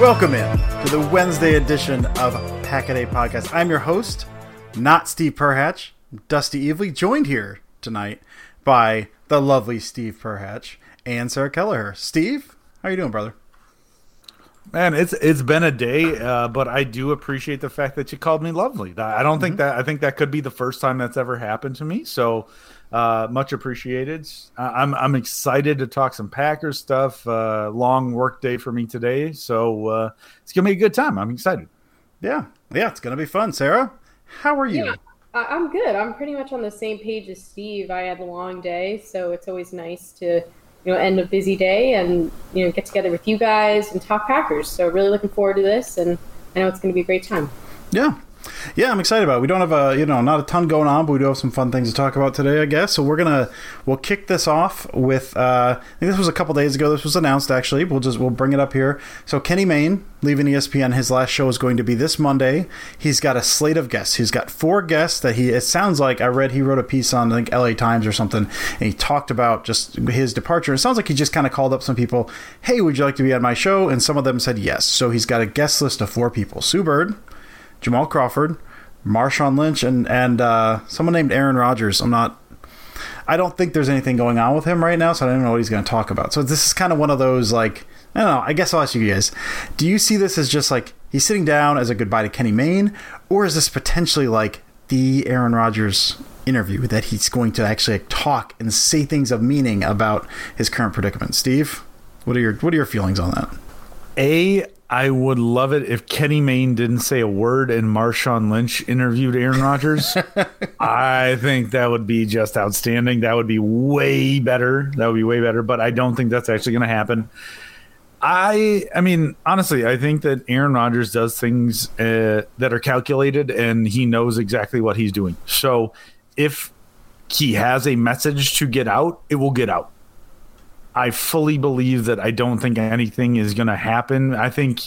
Welcome in to the Wednesday edition of Pack-A-Day Podcast. I'm your host, not Steve Perhatch, Dusty Evely, joined here tonight by the lovely Steve Perhatch and Sarah Kelleher. Steve, how you doing, brother? Man, it's been a day, but I do appreciate the fact that you called me lovely. I don't think that, I think that could be the first time that's ever happened to me, so much appreciated. I'm excited to talk some Packers stuff. Long work day for me today, so it's gonna be a good time. I'm excited. Yeah, it's gonna be fun. Sarah, how are you? Yeah, I'm good. I'm pretty much on the same page as Steve. I had a long day, so it's always nice to end a busy day and get together with you guys and talk Packers. So really looking forward to this, and I know it's gonna be a great time. Yeah, I'm excited about it. We don't have a, not a ton going on, but we do have some fun things to talk about today, I guess. So we'll kick this off with, I think this was a couple days ago. This was announced, actually. We'll bring it up here. So Kenny Mayne, leaving ESPN, his last show is going to be this Monday. He's got a slate of guests. He's got four guests that it sounds like, I read he wrote a piece on, I think, LA Times or something, and he talked about just his departure. It sounds like he just kind of called up some people, hey, would you like to be on my show? And some of them said yes. So he's got a guest list of four people. Sue Bird, Jamal Crawford, Marshawn Lynch, and someone named Aaron Rodgers. I don't think there's anything going on with him right now, so I don't even know what he's going to talk about. So this is kind of one of those, like, I don't know. I guess I'll ask you guys. Do you see this as just like he's sitting down as a goodbye to Kenny Mayne, or is this potentially like the Aaron Rodgers interview that he's going to actually talk and say things of meaning about his current predicament? Steve, what are your feelings on that? I would love it if Kenny Mayne didn't say a word and Marshawn Lynch interviewed Aaron Rodgers. I think that would be just outstanding. That would be way better. But I don't think that's actually going to happen. I mean, honestly, I think that Aaron Rodgers does things that are calculated, and he knows exactly what he's doing. So if he has a message to get out, it will get out. I fully believe that. I don't think anything is going to happen. I think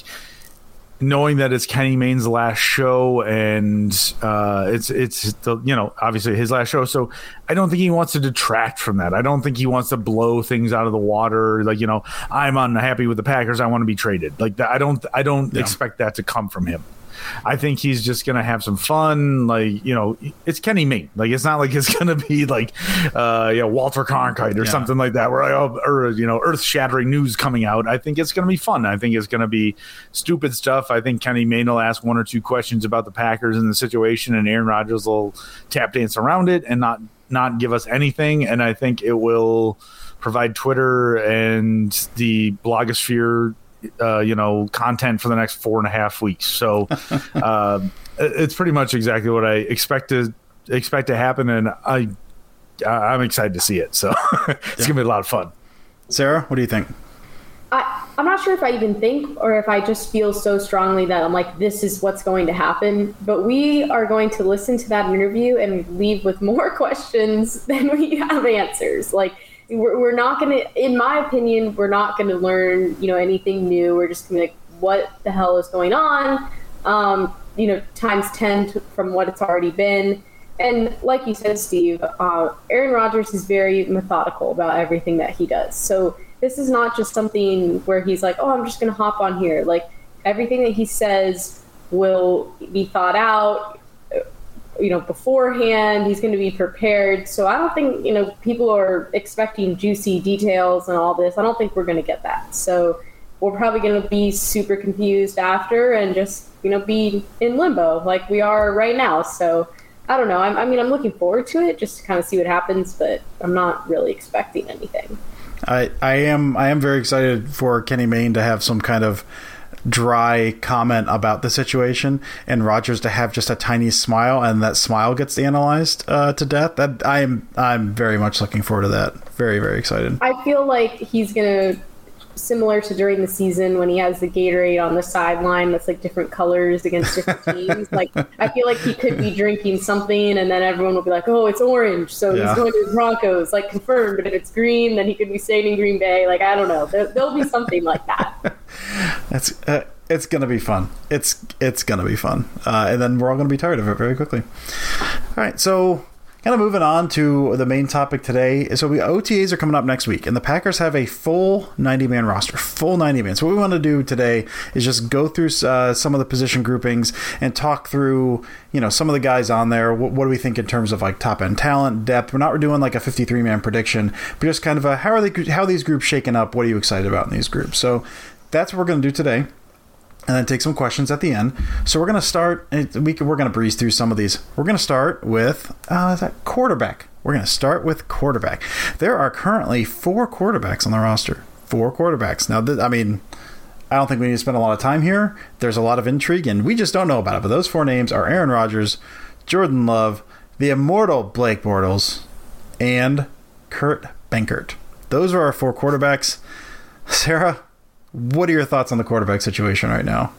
knowing that it's Kenny Mayne's last show and it's obviously his last show, so I don't think he wants to detract from that. I don't think he wants to blow things out of the water. Like, I'm unhappy with the Packers. I want to be traded. Like, I don't expect that to come from him. I think he's just going to have some fun. Like, you know, it's Kenny Mayne. Like, it's not like it's going to be like, you know, Walter Cronkite or something like that, where or, you know, earth shattering news coming out. I think it's going to be fun. I think it's going to be stupid stuff. I think Kenny Mayne will ask one or two questions about the Packers and the situation, and Aaron Rodgers will tap dance around it and not give us anything. And I think it will provide Twitter and the blogosphere, you know, content for the next 4.5 weeks. So it's pretty much exactly what I expect to happen, and I'm excited to see it. So it's gonna be a lot of fun. Sarah, what do you think? I'm not sure if I even think or if I just feel so strongly that I'm like, this is what's going to happen. But we are going to listen to that interview and leave with more questions than we have answers. Like, we're not going to, in my opinion, we're not going to learn, you know, anything new. We're just going to be like, what the hell is going on? You know, times 10 from what it's already been. And like you said, Steve, Aaron Rodgers is very methodical about everything that he does. So this is not just something where he's like, oh, I'm just going to hop on here. Like, everything that he says will be thought out, you know, beforehand. He's going to be prepared. So I don't think, you know, people are expecting juicy details and all this. I don't think we're going to get that. So we're probably going to be super confused after and just, you know, be in limbo like we are right now. So I don't know. I'm looking forward to it just to kind of see what happens, but I'm not really expecting anything. I am very excited for Kenny Mayne to have some kind of dry comment about the situation, and Rodgers to have just a tiny smile, and that smile gets analyzed to death. That I'm very much looking forward to that. Very, very excited. I feel like he's gonna, similar to during the season when he has the Gatorade on the sideline that's like different colors against different teams. Like, I feel like he could be drinking something and then everyone will be like, oh, it's orange, so he's going to the Broncos, like, confirmed. But if it's green, then he could be staying in Green Bay. Like, I don't know. There'll be something like that. That's it's gonna be fun. It's gonna be fun, and then we're all gonna be tired of it very quickly. All right, so kind of moving on to the main topic today. So OTAs are coming up next week, and the Packers have a full 90-man roster, full 90 man. So what we want to do today is just go through some of the position groupings and talk through, you know, some of the guys on there. What do we think in terms of like top end talent, depth? We're not doing like a 53-man prediction, but just kind of a how are these groups shaken up? What are you excited about in these groups? So that's what we're going to do today, and then take some questions at the end. So we're going to start, and we're going to breeze through some of these. We're going to start with quarterback. We're going to start with quarterback. There are currently 4 quarterbacks on the roster. 4 quarterbacks. Now, I don't think we need to spend a lot of time here. There's a lot of intrigue, and we just don't know about it. But those 4 names are Aaron Rodgers, Jordan Love, the immortal Blake Bortles, and Kurt Benkert. Those are our 4 quarterbacks. Sarah, what are your thoughts on the quarterback situation right now?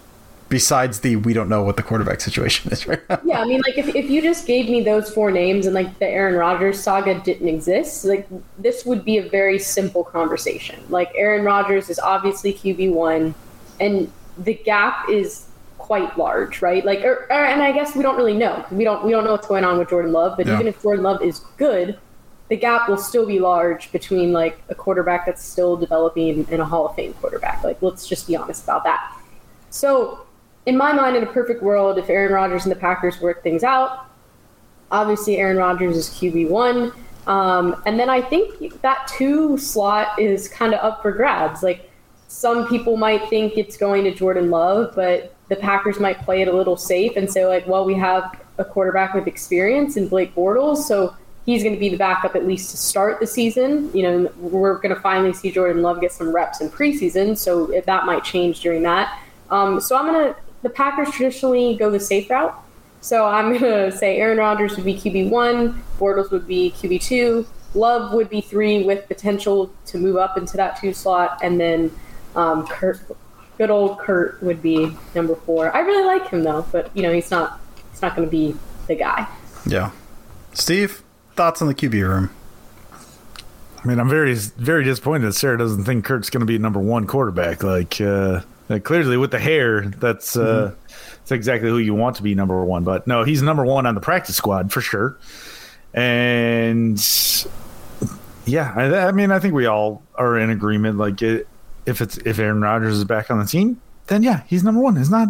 Besides we don't know what the quarterback situation is right now. Yeah, I mean, like, if you just gave me those 4 names and, like, the Aaron Rodgers saga didn't exist, like, this would be a very simple conversation. Like, Aaron Rodgers is obviously QB1, and the gap is quite large, right? Like, and I guess we don't really know. We don't know what's going on with Jordan Love, but even if Jordan Love is good, the gap will still be large between, like, a quarterback that's still developing and a Hall of Fame quarterback. Like, let's just be honest about that. So, in my mind, in a perfect world, if Aaron Rodgers and the Packers work things out, obviously Aaron Rodgers is QB1. And then I think that 2 slot is kind of up for grabs. Like, some people might think it's going to Jordan Love, but the Packers might play it a little safe and say, like, well, we have a quarterback with experience in Blake Bortles, so he's going to be the backup at least to start the season. You know, we're going to finally see Jordan Love get some reps in preseason, so that might change during that. So the Packers traditionally go the safe route. So I'm going to say Aaron Rodgers would be QB1, Bortles would be QB2, Love would be 3 with potential to move up into that 2 slot, and then good old Kurt would be number 4. I really like him though, but you know, he's not going to be the guy. Yeah, Steve. Thoughts on the QB room? I mean, I'm very, very disappointed that Sarah doesn't think Kurt's going to be number 1 quarterback. Like, clearly with the hair, that's exactly who you want to be number 1. But no, he's number 1 on the practice squad for sure. And yeah, I mean, I think we all are in agreement. Like, if Aaron Rodgers is back on the team, then yeah, he's number one. It's not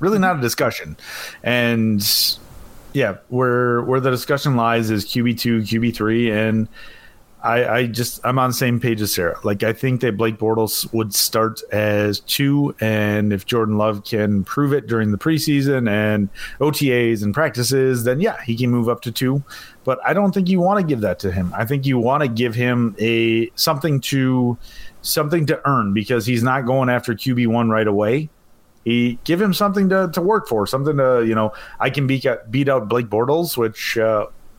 really not a discussion. And yeah, where the discussion lies is QB2, QB3, and I'm on the same page as Sarah. Like, I think that Blake Bortles would start as 2, and if Jordan Love can prove it during the preseason and OTAs and practices, then yeah, he can move up to 2. But I don't think you want to give that to him. I think you want to give him a something to earn, because he's not going after QB1 right away. Give him something to work for, something to, you know, I can beat out Blake Bortles, which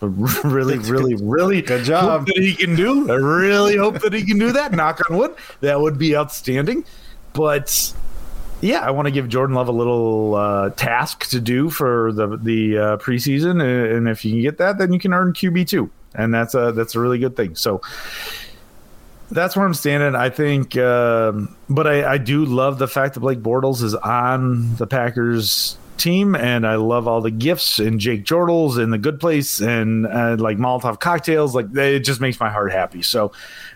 really good job that he can do. I really hope that he can do that. Knock on wood. That would be outstanding. But yeah, I want to give Jordan Love a little task to do for the preseason, and if you can get that, then you can earn QB2, and that's a really good thing. So that's where I'm standing. I think, but I do love the fact that Blake Bortles is on the Packers team, and I love all the gifts and Jake Jortles and The Good Place and like Molotov cocktails. Like, it just makes my heart happy. So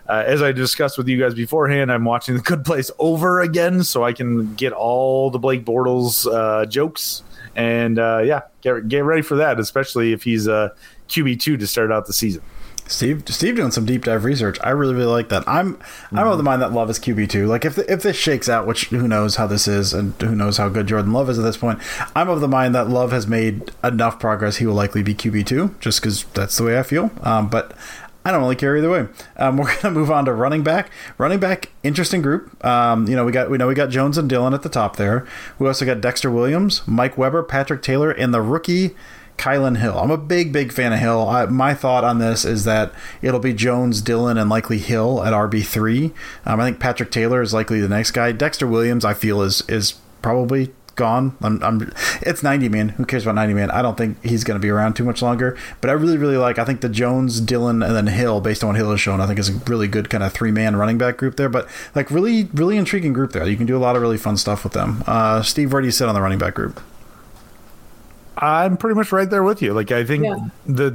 as I discussed with you guys beforehand, I'm watching The Good Place over again so I can get all the Blake Bortles jokes, and yeah, get ready for that, especially if he's QB2 to start out the season. Steve doing some deep dive research. I really, really like that. I'm of the mind that Love is QB2. Like, if this shakes out, which who knows how this is and who knows how good Jordan Love is at this point, I'm of the mind that Love has made enough progress. He will likely be QB2 just because that's the way I feel. But I don't really care either way. We're going to move on to running back. Running back, interesting group. We got Jones and Dillon at the top there. We also got Dexter Williams, Mike Weber, Patrick Taylor, and the rookie Kylan Hill. I'm a big fan of Hill. My thought on this is that it'll be Jones, Dillon, and likely Hill at RB3. I think Patrick Taylor is likely the next guy. Dexter Williams, I feel, is probably gone. It's 90 man. Who cares about 90 man? I don't think he's going to be around too much longer. But I really like. I think the Jones, Dillon, and then Hill, based on what Hill has shown, I think is a really good kind of 3-man running back group there. But like, really intriguing group there. You can do a lot of really fun stuff with them. Steve, where do you sit on the running back group? I'm pretty much right there with you. Like, I think the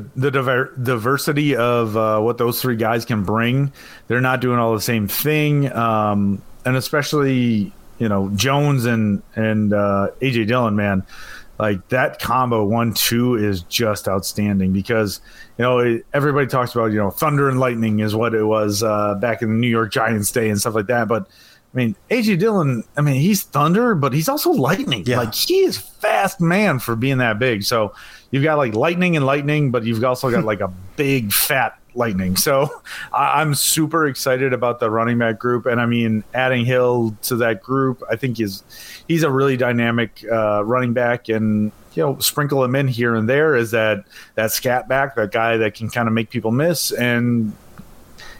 diversity of what those three guys can bring, they're not doing all the same thing. And especially, you know, Jones and A.J. Dillon, man, like that combo 1-2 is just outstanding because, you know, everybody talks about, you know, thunder and lightning is what it was back in the New York Giants day and stuff like that. But I mean, A.J. Dillon, I mean, he's thunder, but he's also lightning. Yeah. Like, he is fast, man, for being that big. So you've got, like, lightning, but you've also got, like, a big, fat lightning. So I'm super excited about the running back group. And, I mean, adding Hill to that group, I think he's a really dynamic running back. And, you know, sprinkle him in here and there is that scat back, that guy that can kind of make people miss. And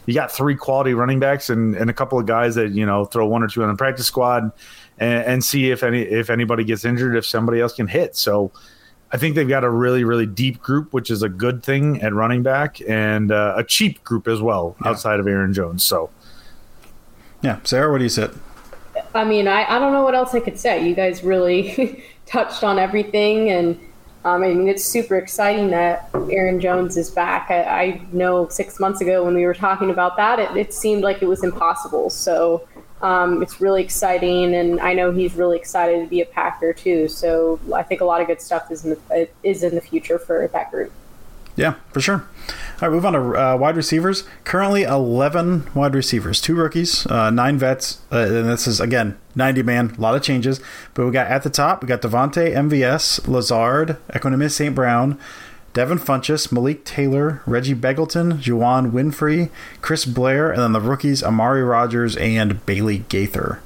you got three quality running backs and a couple of guys that, you know, throw one or two on the practice squad and see if anybody gets injured, if somebody else can hit. So I think they've got a really, really deep group, which is a good thing at running back, and a cheap group as well outside of Aaron Jones. So, yeah. Sarah, what do you say? I mean, I don't know what else I could say. You guys really touched on everything, and I mean, it's super exciting that Aaron Jones is back. I know 6 months ago when we were talking about that, it seemed like it was impossible. So it's really exciting, and I know he's really excited to be a Packer too. So I think a lot of good stuff is in the future for that group. Yeah, for sure. All right, move on to wide receivers. Currently 11 wide receivers, 2 rookies, 9 vets. And this is, again, 90-man, a lot of changes. But we got at the top, we got Devontae, MVS, Lazard, Equanimeous St. Brown, Devin Funchess, Malik Taylor, Reggie Beggleton, Juwan Winfrey, Chris Blair, and then the rookies, Amari Rodgers and Bailey Gaither.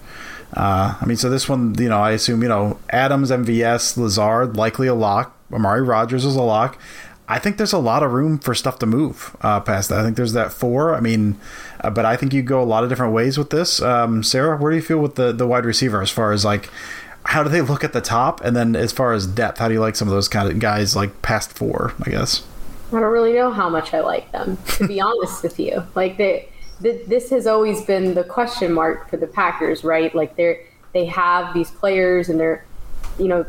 I mean, so this one, you know, I assume, you know, Adams, MVS, Lazard, likely a lock. Amari Rodgers is a lock. I think there's a lot of room for stuff to move past that. I think there's that 4. I mean, but I think you go a lot of different ways with this. Sarah, where do you feel with the wide receiver as far as, like, how do they look at the top? And then as far as depth, how do you like some of those kind of guys, like, past 4, I guess? I don't really know how much I like them, to be honest with you. Like, this has always been the question mark for the Packers, right? Like, they have these players, and they're, you know,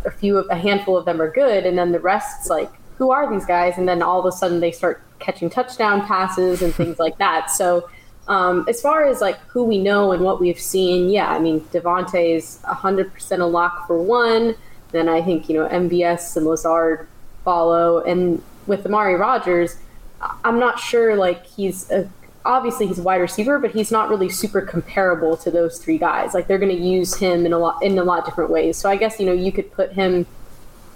a handful of them are good, and then the rest's like, who are these guys? And then all of a sudden they start catching touchdown passes and things like that. So As far as like who we know and what we've seen, yeah, I mean, Devontae is 100% a lock for one. Then I think, you know, MVS and Lazard follow. And with Amari Rodgers, I'm not sure, like, obviously he's a wide receiver, but he's not really super comparable to those three guys. Like, they're going to use him in a lot different ways. So I guess, you know, you could put him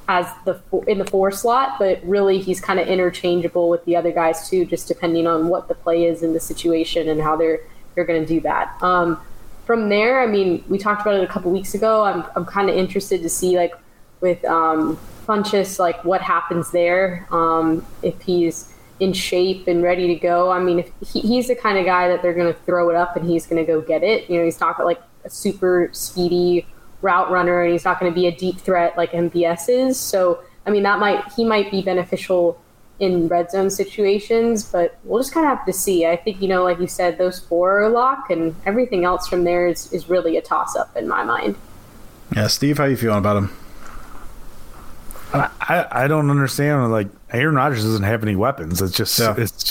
in the four slot, but really he's kind of interchangeable with the other guys too, just depending on what the play is in the situation and how they're going to do that. From there, I mean, we talked about it a couple weeks ago. I'm kind of interested to see, like, with Funchess, like, what happens there, if he's in shape and ready to go. I mean, if he's the kind of guy that they're going to throw it up and he's going to go get it. You know, he's not like a super speedy route runner, and he's not going to be a deep threat like MVS is. So, I mean, he might be beneficial in red zone situations, but we'll just kind of have to see. I think, you know, like you said, those four are lock, and everything else from there is really a toss-up in my mind. Yeah, Steve, how are you feeling about him? I don't understand. Like, Aaron Rodgers doesn't have any weapons. It's just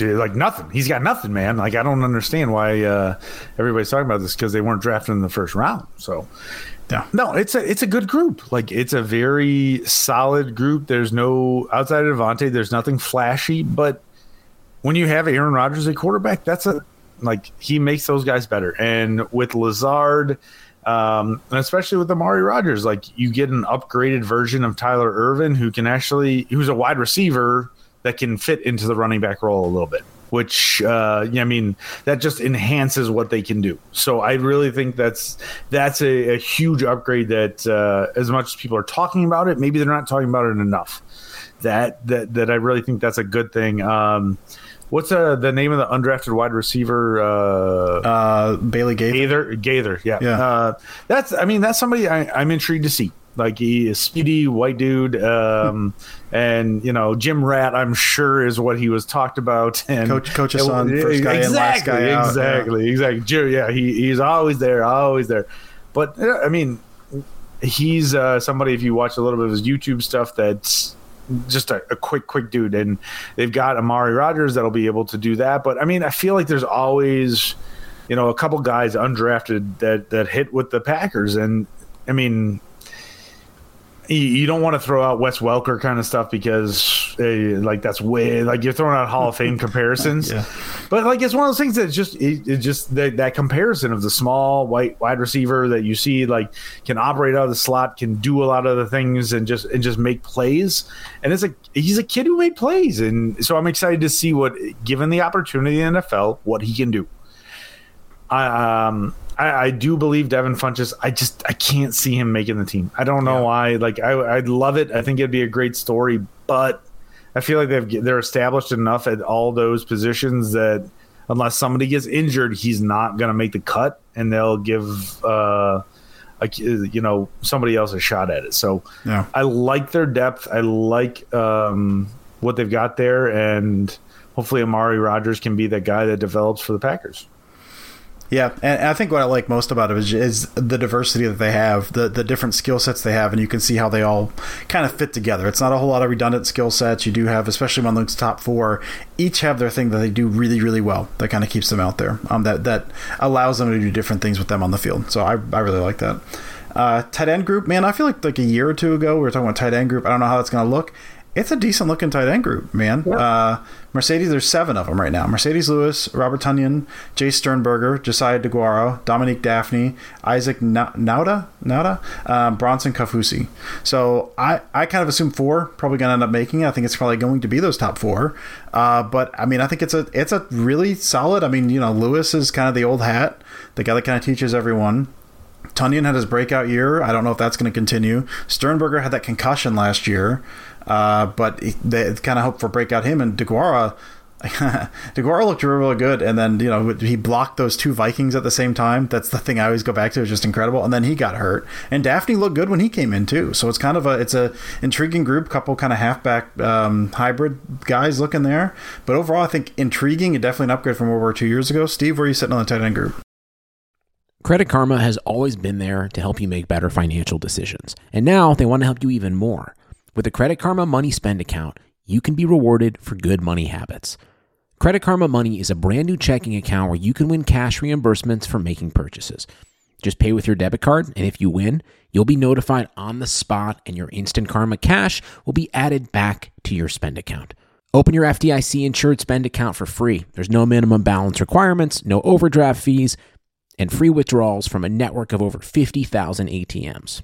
like nothing. He's got nothing, man. Like, I don't understand why everybody's talking about this, because they weren't drafted in the first round. So, yeah. No, it's a good group. Like, it's a very solid group. There's no, outside of Devontae, there's nothing flashy. But when you have Aaron Rodgers at quarterback, he makes those guys better. And with Lazard, and especially with Amari Rodgers, like, you get an upgraded version of Tyler Ervin, who's a wide receiver that can fit into the running back role a little bit, which, I mean, that just enhances what they can do. So I really think that's a huge upgrade that, as much as people are talking about it, maybe they're not talking about it enough. That I really think that's a good thing. What's the name of the undrafted wide receiver? Bailey Gaither. Gaither, yeah. That's somebody I'm intrigued to see. Like, he is speedy, white dude, and, you know, Jim Rat, I'm sure, is what he was talked about. And Coach Hassan, first guy in, last guy out. Exactly. Yeah, he's always there. But, I mean, he's somebody, if you watch a little bit of his YouTube stuff, that's just a quick dude, and they've got Amari Rodgers that'll be able to do that. But I mean, I feel like there's always, you know, a couple guys undrafted that hit with the Packers, and I mean, you don't want to throw out Wes Welker kind of stuff, because like that's way, like, you're throwing out Hall of Fame comparisons. Yeah. But like, it's one of those things that's just that comparison of the small white wide receiver that you see, like, can operate out of the slot, can do a lot of the things, and just make plays. And it's like, he's a kid who made plays, and so I'm excited to see what, given the opportunity in the NFL, what he can do. I do believe Devin Funchess. I can't see him making the team. I don't know why. Like, I'd love it. I think it'd be a great story, but I feel like they're established enough at all those positions that unless somebody gets injured, he's not going to make the cut, and they'll give somebody else a shot at it. So yeah. I like their depth. I like what they've got there, and hopefully Amari Rodgers can be that guy that develops for the Packers. Yeah, and I think what I like most about it is the diversity that they have, the different skill sets they have, and you can see how they all kind of fit together. It's not a whole lot of redundant skill sets. You do have, especially among those top four, each have their thing that they do really, really well that kind of keeps them out there, that allows them to do different things with them on the field. So I really like that. Tight end group, man, I feel like a year or two ago we were talking about tight end group. I don't know how that's going to look. It's a decent-looking tight end group, man. Yep. Mercedes, there's 7 of them right now. Mercedes Lewis, Robert Tonyan, Jay Sternberger, Josiah Deguara, Dominique Dafney, Isaac Nauda, Bronson Kafusi. So I kind of assume 4 probably going to end up making it. I think it's probably going to be those top 4. But, I mean, I think it's a really solid – I mean, you know, Lewis is kind of the old hat, the guy that kind of teaches everyone. Tonyan had his breakout year. I don't know if that's going to continue. Sternberger had that concussion last year. But they kind of hope for breakout him and Deguara looked really good. And then, you know, he blocked those 2 Vikings at the same time. That's the thing I always go back to. It's just incredible. And then he got hurt, and Dafney looked good when he came in too. So it's kind of it's a intriguing group, couple kind of halfback hybrid guys looking there. But overall, I think intriguing and definitely an upgrade from where we were 2 years ago. Steve, where are you sitting on the tight end group? Credit Karma has always been there to help you make better financial decisions. And now they want to help you even more. With the Credit Karma Money Spend account, you can be rewarded for good money habits. Credit Karma Money is a brand new checking account where you can win cash reimbursements for making purchases. Just pay with your debit card, and if you win, you'll be notified on the spot, and your Instant Karma cash will be added back to your spend account. Open your FDIC-insured spend account for free. There's no minimum balance requirements, no overdraft fees, and free withdrawals from a network of over 50,000 ATMs.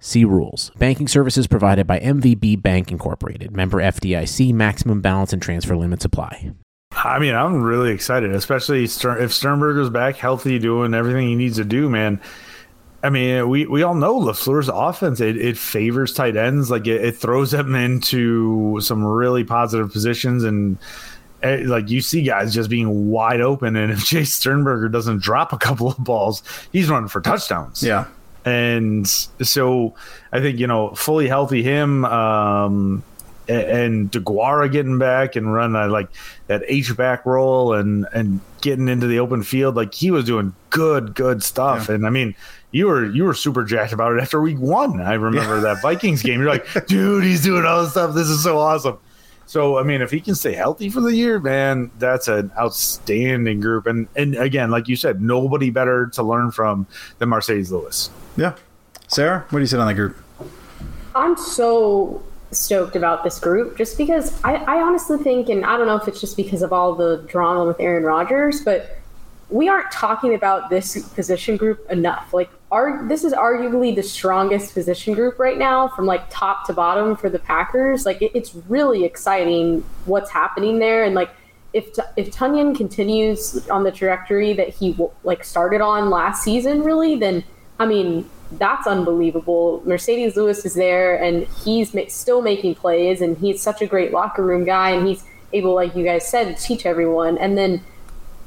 See rules. Banking services provided by MVB Bank Incorporated. Member FDIC. Maximum balance and transfer limits apply. I mean, I'm really excited, especially if Sternberger's back healthy, doing everything he needs to do, man. I mean, we all know LaFleur's offense, it favors tight ends. Like, it throws them into some really positive positions. And, like, you see guys just being wide open. And if Jay Sternberger doesn't drop a couple of balls, he's running for touchdowns. Yeah. And so I think, you know, fully healthy him, and Deguara getting back and running like that H-back roll and getting into the open field, like he was doing good stuff. Yeah. And I mean, you were super jacked about it after week 1. I remember that Vikings game. You're like, dude, he's doing all this stuff. This is so awesome. So I mean, if he can stay healthy for the year, man, that's an outstanding group. And again, like you said, nobody better to learn from than Mercedes Lewis. Yeah. Sarah, what do you say on that group? I'm so stoked about this group just because I honestly think, and I don't know if it's just because of all the drama with Aaron Rodgers, but we aren't talking about this position group enough. Like, this is arguably the strongest position group right now from like top to bottom for the Packers. Like, it's really exciting what's happening there. And like, if Tonyan continues on the trajectory that he like started on last season, really, then I mean, that's unbelievable. Mercedes Lewis is there, and he's still making plays, and he's such a great locker room guy, and he's able, like you guys said, to teach everyone. And then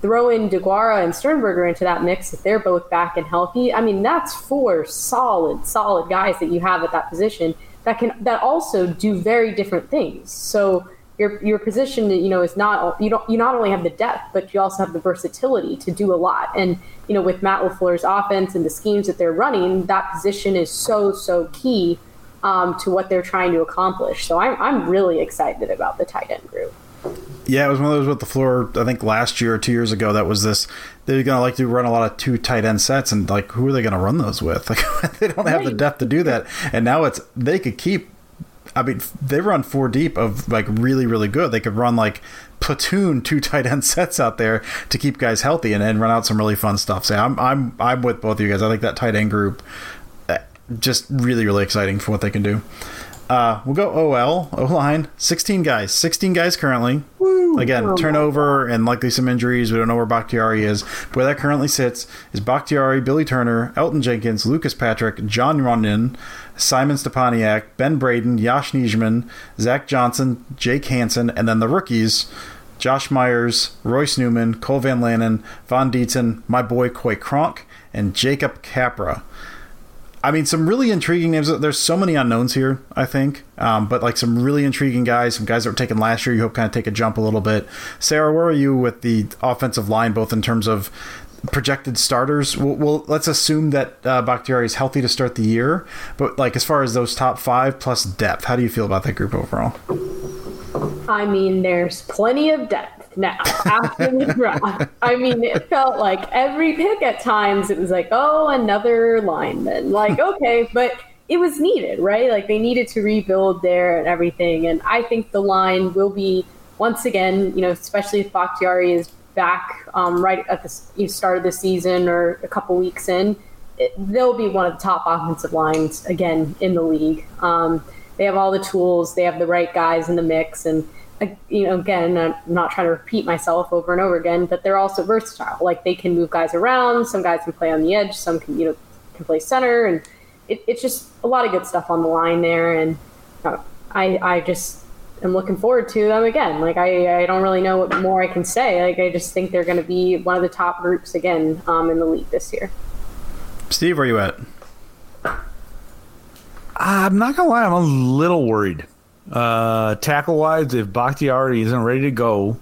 throw in Deguara and Sternberger into that mix if they're both back and healthy. I mean, that's 4 solid guys that you have at that position that also do very different things. So your position, you know, is not, you not only have the depth, but you also have the versatility to do a lot. And, you know, with Matt LaFleur's offense and the schemes that they're running, that position is so key to what they're trying to accomplish. So I'm really excited about the tight end group. Yeah, it was one of those with LaFleur, I think last year or 2 years ago, that was this, they're going to like to run a lot of 2 tight end sets, and like, who are they going to run those with? Like, they don't have the depth to do that. And now it's, they could keep, I mean, they run 4 deep of like really, really good. They could run like platoon 2 tight end sets out there to keep guys healthy and run out some really fun stuff. So I'm with both of you guys. I think that tight end group, just really, really exciting for what they can do. We'll go O-line, 16 guys currently. Woo, again, turnover and likely some injuries. We don't know where Bakhtiari is. But where that currently sits is Bakhtiari, Billy Turner, Elgton Jenkins, Lucas Patrick, John Runyan, Simon Stepaniak, Ben Braden, Yash Nijman, Zach Johnson, Jake Hansen, and then the rookies, Josh Myers, Royce Newman, Cole Van Lannen, Von Dietzen, my boy Koi Kronk, and Jacob Capra. I mean, some really intriguing names. There's so many unknowns here, I think. But like some really intriguing guys, some guys that were taken last year, you hope kind of take a jump a little bit. Sarah, where are you with the offensive line, both in terms of projected starters? Well, let's assume that Bakhtiari is healthy to start the year. But like as far as those top 5 plus depth, how do you feel about that group overall? I mean, there's plenty of depth. Now, after the draft, I mean, it felt like every pick at times it was like, oh, another lineman. Like, okay, but it was needed, right? Like, they needed to rebuild there and everything. And I think the line will be, once again, you know, especially if Bakhtiari is back right at the start of the season or a couple weeks in, they'll be one of the top offensive lines, again, in the league. They have all the tools. They have the right guys in the mix. And you know, again, I'm not trying to repeat myself over and over again, but they're also versatile. Like, they can move guys around. Some guys can play on the edge. Some can, you know, can play center. And it's just a lot of good stuff on the line there. And I just am looking forward to them again. Like, I don't really know what more I can say. Like, I just think they're going to be one of the top groups again in the league this year. Steve, where are you at? I'm not going to lie. I'm a little worried. Tackle-wise, if Bakhtiari isn't ready to go,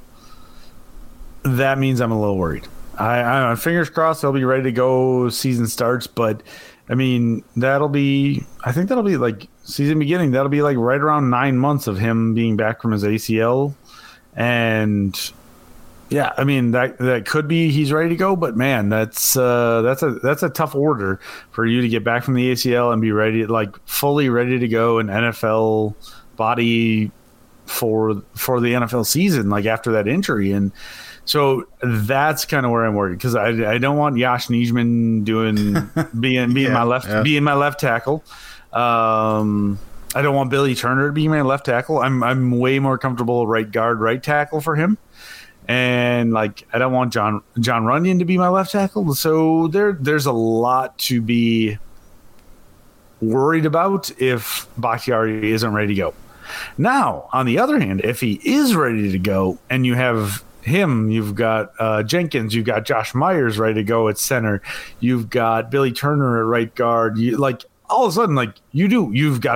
that means I'm a little worried. I don't know, fingers crossed he'll be ready to go season starts, but I mean, I think that'll be like season beginning. That'll be like right around 9 months of him being back from his ACL. And yeah, I mean, that could be he's ready to go, but man, that's a tough order for you to get back from the ACL and be ready, like fully ready to go in NFL body for the NFL season, like after that injury. And so that's kind of where I'm worried, because I don't want Yash Nijman being my left tackle. I don't want Billy Turner to be my left tackle. I'm way more comfortable right guard, right tackle for him, and like I don't want John Runyan to be my left tackle. So there's a lot to be worried about if Bakhtiari isn't ready to go. Now, on the other hand, if he is ready to go and you have him, you've got Jenkins, you've got Josh Myers ready to go at center, you've got Billy Turner at right guard, you've got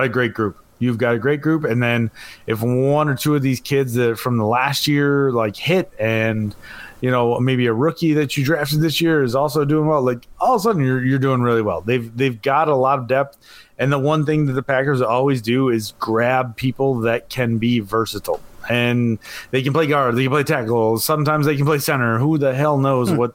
a great group. And then if one or two of these kids that from the last year like hit, and you know, maybe a rookie that you drafted this year is also doing well, like all of a sudden you're doing really well. They've got a lot of depth, and the one thing that the Packers always do is grab people that can be versatile. And they can play guard, they can play tackle, sometimes they can play center. Who the hell knows what?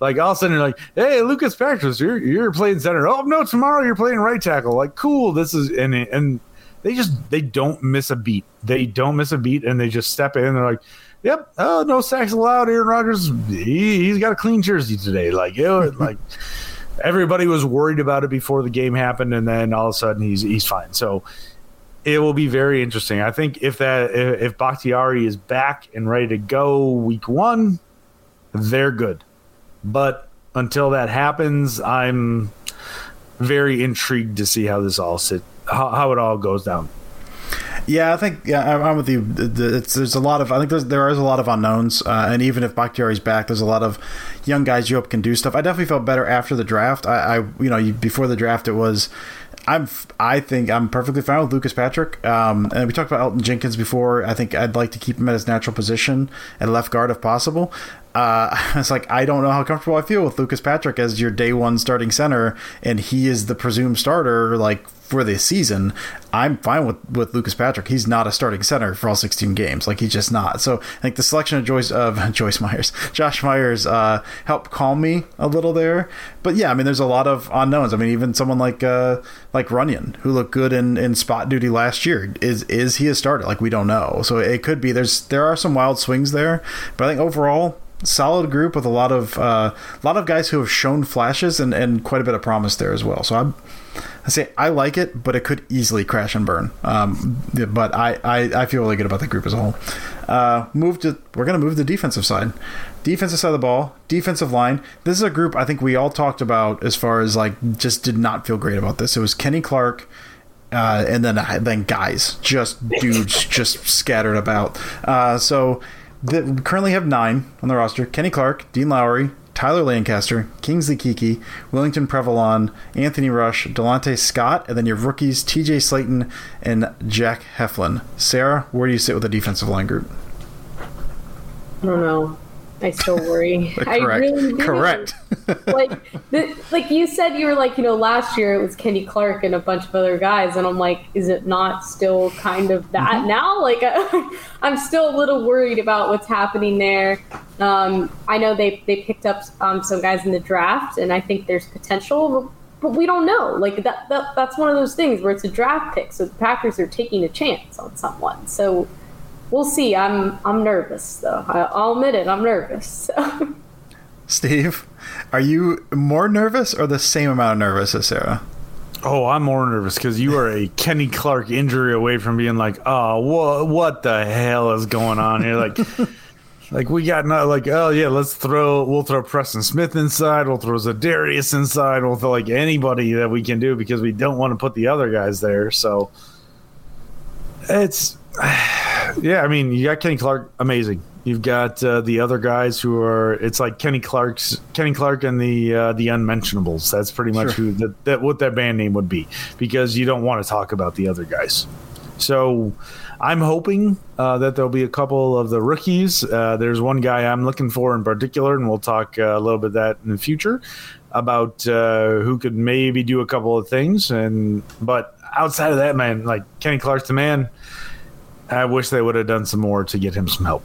Like all of a sudden you're like, hey, Lucas Patrick, you're playing center. Oh no, tomorrow you're playing right tackle. Like, cool. This is and they don't miss a beat. They don't miss a beat, and they just step in. And they're like, yep. Oh, no sacks allowed. Aaron Rodgers, he's got a clean jersey today. Like, like everybody was worried about it before the game happened, and then all of a sudden he's fine. So. It will be very interesting. I think if Bakhtiari is back and ready to go week one, they're good. But until that happens, I'm very intrigued to see how this all how it all goes down. Yeah, I think I'm with you. There is a lot of unknowns, and even if Bakhtiari's back, there's a lot of young guys you hope can do stuff. I definitely felt better after the draft. Before the draft, it was. I think I'm perfectly fine with Lucas Patrick. And we talked about Elgton Jenkins before. I think I'd like to keep him at his natural position at left guard if possible. It's like, I don't know how comfortable I feel with Lucas Patrick as your day one starting center, and he is the presumed starter like for the season. I'm fine with Lucas Patrick. He's not a starting center for all 16 games. Like, he's just not. So I think the selection of Josh Myers helped calm me a little there. But yeah, I mean, there's a lot of unknowns. I mean, even someone like Runyan, who looked good in spot duty last year, is he a starter? Like, we don't know. So it could be there are some wild swings there, but I think overall, solid group with a lot of guys who have shown flashes and quite a bit of promise there as well. So I say I like it, but it could easily crash and burn. But I feel really good about the group as a whole. We're going to move to the defensive side. Defensive side of the ball, defensive line. This is a group I think we all talked about as far as like just did not feel great about this. It was Kenny Clark. And then guys, just dudes just scattered about. So we currently have 9 on the roster. Kenny Clark, Dean Lowry, Tyler Lancaster, Kingsley Kiki, Willington Prevalon, Anthony Rush, Delonte Scott, and then your rookies, TJ Slayton and Jack Heflin. Sarah, where do you sit with the defensive line group? I don't know. I still worry. Correct. Like you said, you were like, you know, last year it was Kenny Clark and a bunch of other guys, and I'm like, is it not still kind of that now? Like, I'm still a little worried about what's happening there. I know they picked up some guys in the draft, and I think there's potential, but we don't know. Like, that's one of those things where it's a draft pick, so the Packers are taking a chance on someone. So. We'll see. I'm nervous, though. I'll admit it. I'm nervous. So. Steve, are you more nervous or the same amount of nervous as Sarah? Oh, I'm more nervous because you are a Kenny Clark injury away from being like, oh, what the hell is going on here? Like, like we got not like, oh yeah, we'll throw Preston Smith inside, we'll throw Zadarius inside, we'll throw like anybody that we can do because we don't want to put the other guys there. So it's. Yeah, I mean, you got Kenny Clark, amazing. You've got the other guys who are. It's like Kenny Clark and the unmentionables. That's pretty much sure. What that band name would be, because you don't want to talk about the other guys. So I'm hoping that there'll be a couple of the rookies. There's one guy I'm looking for in particular, and we'll talk a little bit of that in the future about who could maybe do a couple of things. But outside of that, man, like Kenny Clark's the man. I wish they would have done some more to get him some help.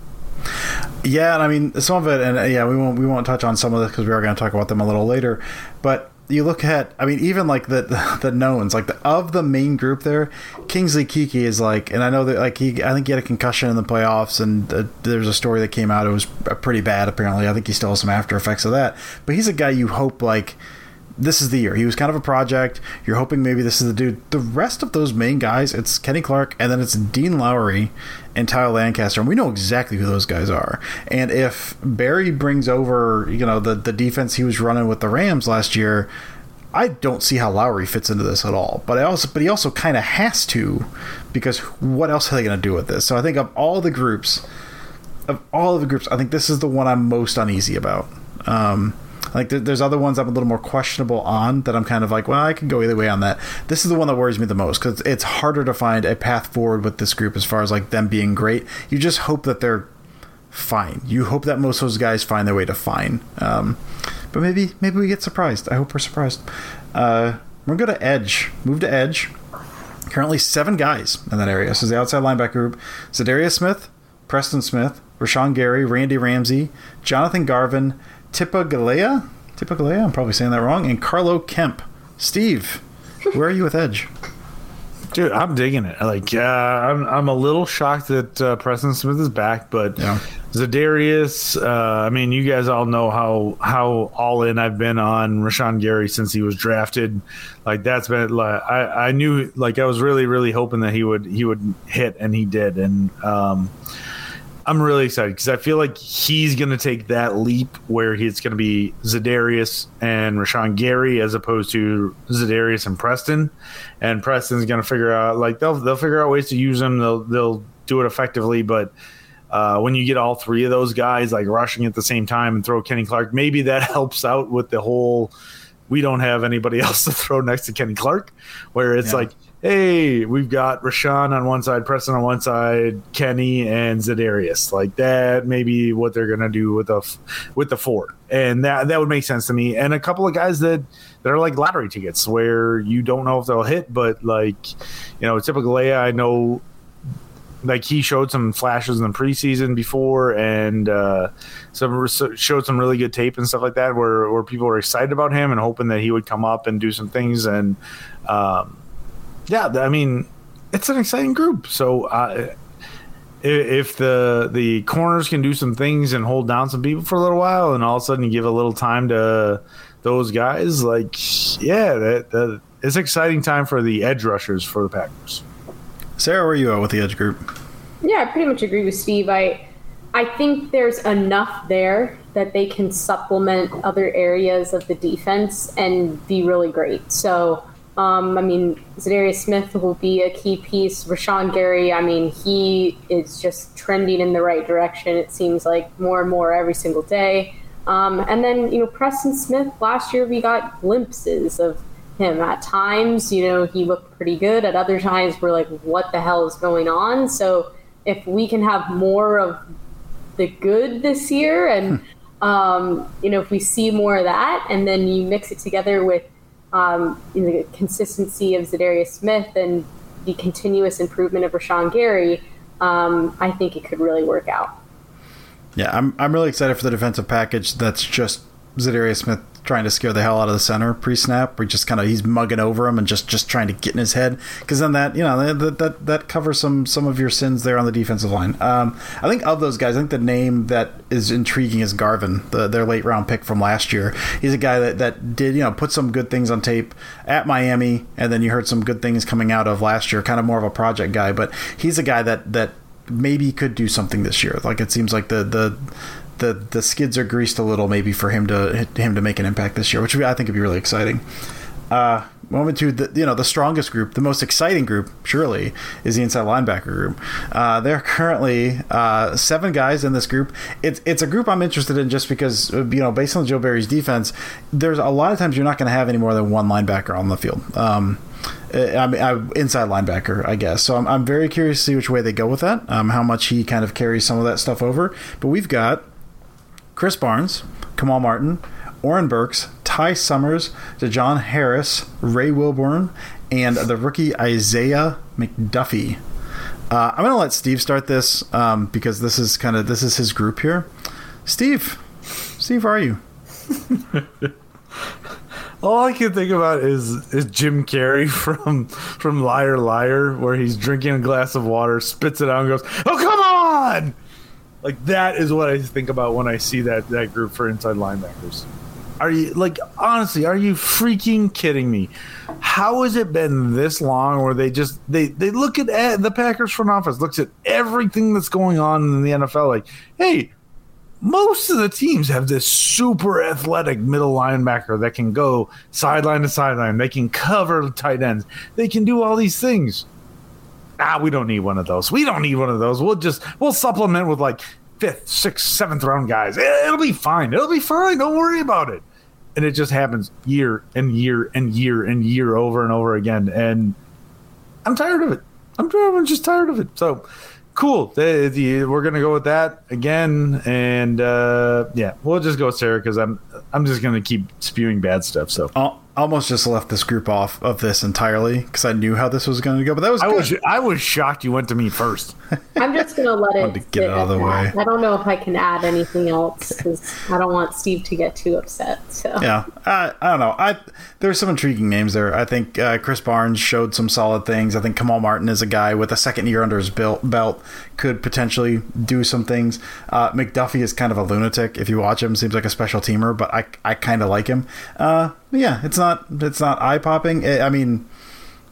Yeah, and I mean some of it, and yeah, we won't touch on some of this because we are going to talk about them a little later, but. You look at, I mean, even like the knowns, like of the main group there, Kingsley Kiki is like, and I know that like I think he had a concussion in the playoffs, and there's a story that came out. It was pretty bad, apparently. I think he still has some after effects of that. But he's a guy you hope like this is the year. He was kind of a project. You're hoping maybe this is the dude. The rest of those main guys, it's Kenny Clark, and then it's Dean Lowry and Tyler Lancaster, and we know exactly who those guys are. And if Barry brings over, you know, the defense he was running with the Rams last year, I don't see how Lowry fits into this at all. But he also kind of has to, because what else are they going to do with this? So I think of all the groups, I think this is the one I'm most uneasy about. Like there's other ones I'm a little more questionable on that I'm kind of like, well, I can go either way on that. This is the one that worries me the most because it's harder to find a path forward with this group as far as like them being great. You just hope that they're fine. You hope that most of those guys find their way to fine. But maybe we get surprised. I hope we're surprised. We're going to move to edge. Currently 7 guys in that area. So the outside linebacker group, Zadarius Smith, Preston Smith, Rashawn Gary, Randy Ramsey, Jonathan Garvin, Tipa Galea, I'm probably saying that wrong, and Carlo Kemp. Steve, where are you with edge? Dude, I'm digging it. Like, I'm a little shocked that Preston Smith is back, but yeah. Zadarius, I mean, you guys all know how all in I've been on Rashawn Gary since he was drafted. Like, that's been like, I knew, like, I was really, really hoping that he would hit, and he did, and I'm really excited because I feel like he's going to take that leap where it's going to be Zadarius and Rashawn Gary as opposed to Zadarius and Preston. And Preston's going to figure out, like, they'll figure out ways to use him. They'll do it effectively. But when you get all three of those guys, like, rushing at the same time and throw Kenny Clark, maybe that helps out with the whole we don't have anybody else to throw next to Kenny Clark, where it's like, hey, we've got Rashawn on one side, Preston on one side, Kenny and Zadarius. Like that, maybe what they're gonna do with the four, and that would make sense to me. And a couple of guys that are like lottery tickets, where you don't know if they'll hit, but like, you know, Tipa Galea, I know, like he showed some flashes in the preseason before, and showed some really good tape and stuff like that, where people were excited about him and hoping that he would come up and do some things and. Yeah, I mean, it's an exciting group. So if the corners can do some things and hold down some people for a little while, and all of a sudden you give a little time to those guys, like, yeah, that it's an exciting time for the edge rushers for the Packers. Sarah, where are you at with the edge group? Yeah, I pretty much agree with Steve. I think there's enough there that they can supplement other areas of the defense and be really great. So. I mean, Zadarius Smith will be a key piece. Rashawn Gary, I mean, he is just trending in the right direction. It seems like more and more every single day. And then, you know, Preston Smith, last year we got glimpses of him. At times, you know, he looked pretty good. At other times, we're like, what the hell is going on? So if we can have more of the good this year and, you know, if we see more of that and then you mix it together with in the consistency of Zadarius Smith and the continuous improvement of Rashawn Gary, I think it could really work out. Yeah, I'm really excited for the defensive package. That's just Zadarius Smith trying to scare the hell out of the center pre-snap. We just kind of he's mugging over him and just trying to get in his head, because then that, you know, that covers some of your sins there on the defensive line. I think of those guys, I think the name that is intriguing is Garvin, their late round pick from last year. He's a guy that did, you know, put some good things on tape at Miami, and then you heard some good things coming out of last year. Kind of more of a project guy, but he's a guy that maybe could do something this year. Like it seems like the skids are greased a little, maybe for him to make an impact this year, which I think would be really exciting. moment to the, you know, the strongest group, the most exciting group, surely, is the inside linebacker group. There are currently 7 guys in this group. It's a group I'm interested in just because, you know, based on Joe Barry's defense, there's a lot of times you're not going to have any more than one linebacker on the field. I'm inside linebacker, I guess. So I'm very curious to see which way they go with that, how much he kind of carries some of that stuff over. But we've got Chris Barnes, Kamal Martin, Oren Burks, Ty Summers, DeJohn Harris, Ray Wilborn, and the rookie Isaiah McDuffie. I'm going to let Steve start this because this is his group here. Steve, how are you? All I can think about is Jim Carrey from Liar Liar, where he's drinking a glass of water, spits it out, and goes, "Oh, come on!" Like, that is what I think about when I see that group for inside linebackers. Are you freaking kidding me? How has it been this long where they just they look at the Packers front office, looks at everything that's going on in the NFL, like, hey, most of the teams have this super athletic middle linebacker that can go sideline to sideline. They can cover tight ends. They can do all these things. We don't need one of those. We'll supplement with like 5th, 6th, 7th round guys. It'll be fine. Don't worry about it. And it just happens year and year and year and year over and over again. And I'm tired of it. I'm just tired of it. So cool. We're going to go with that again. And we'll just go with Sarah because I'm just going to keep spewing bad stuff. So almost just left this group off of this entirely because I knew how this was going to go. But that was good. I was shocked you went to me first. I'm just going to let it get out of the way. I don't know if I can add anything else because I don't want Steve to get too upset. So yeah, I don't know. There's some intriguing names there. I think Chris Barnes showed some solid things. I think Kamal Martin is a guy with a second year under his belt could potentially do some things. McDuffie is kind of a lunatic. If you watch him, seems like a special teamer, but I kind of like him. Yeah, it's not eye-popping. I mean,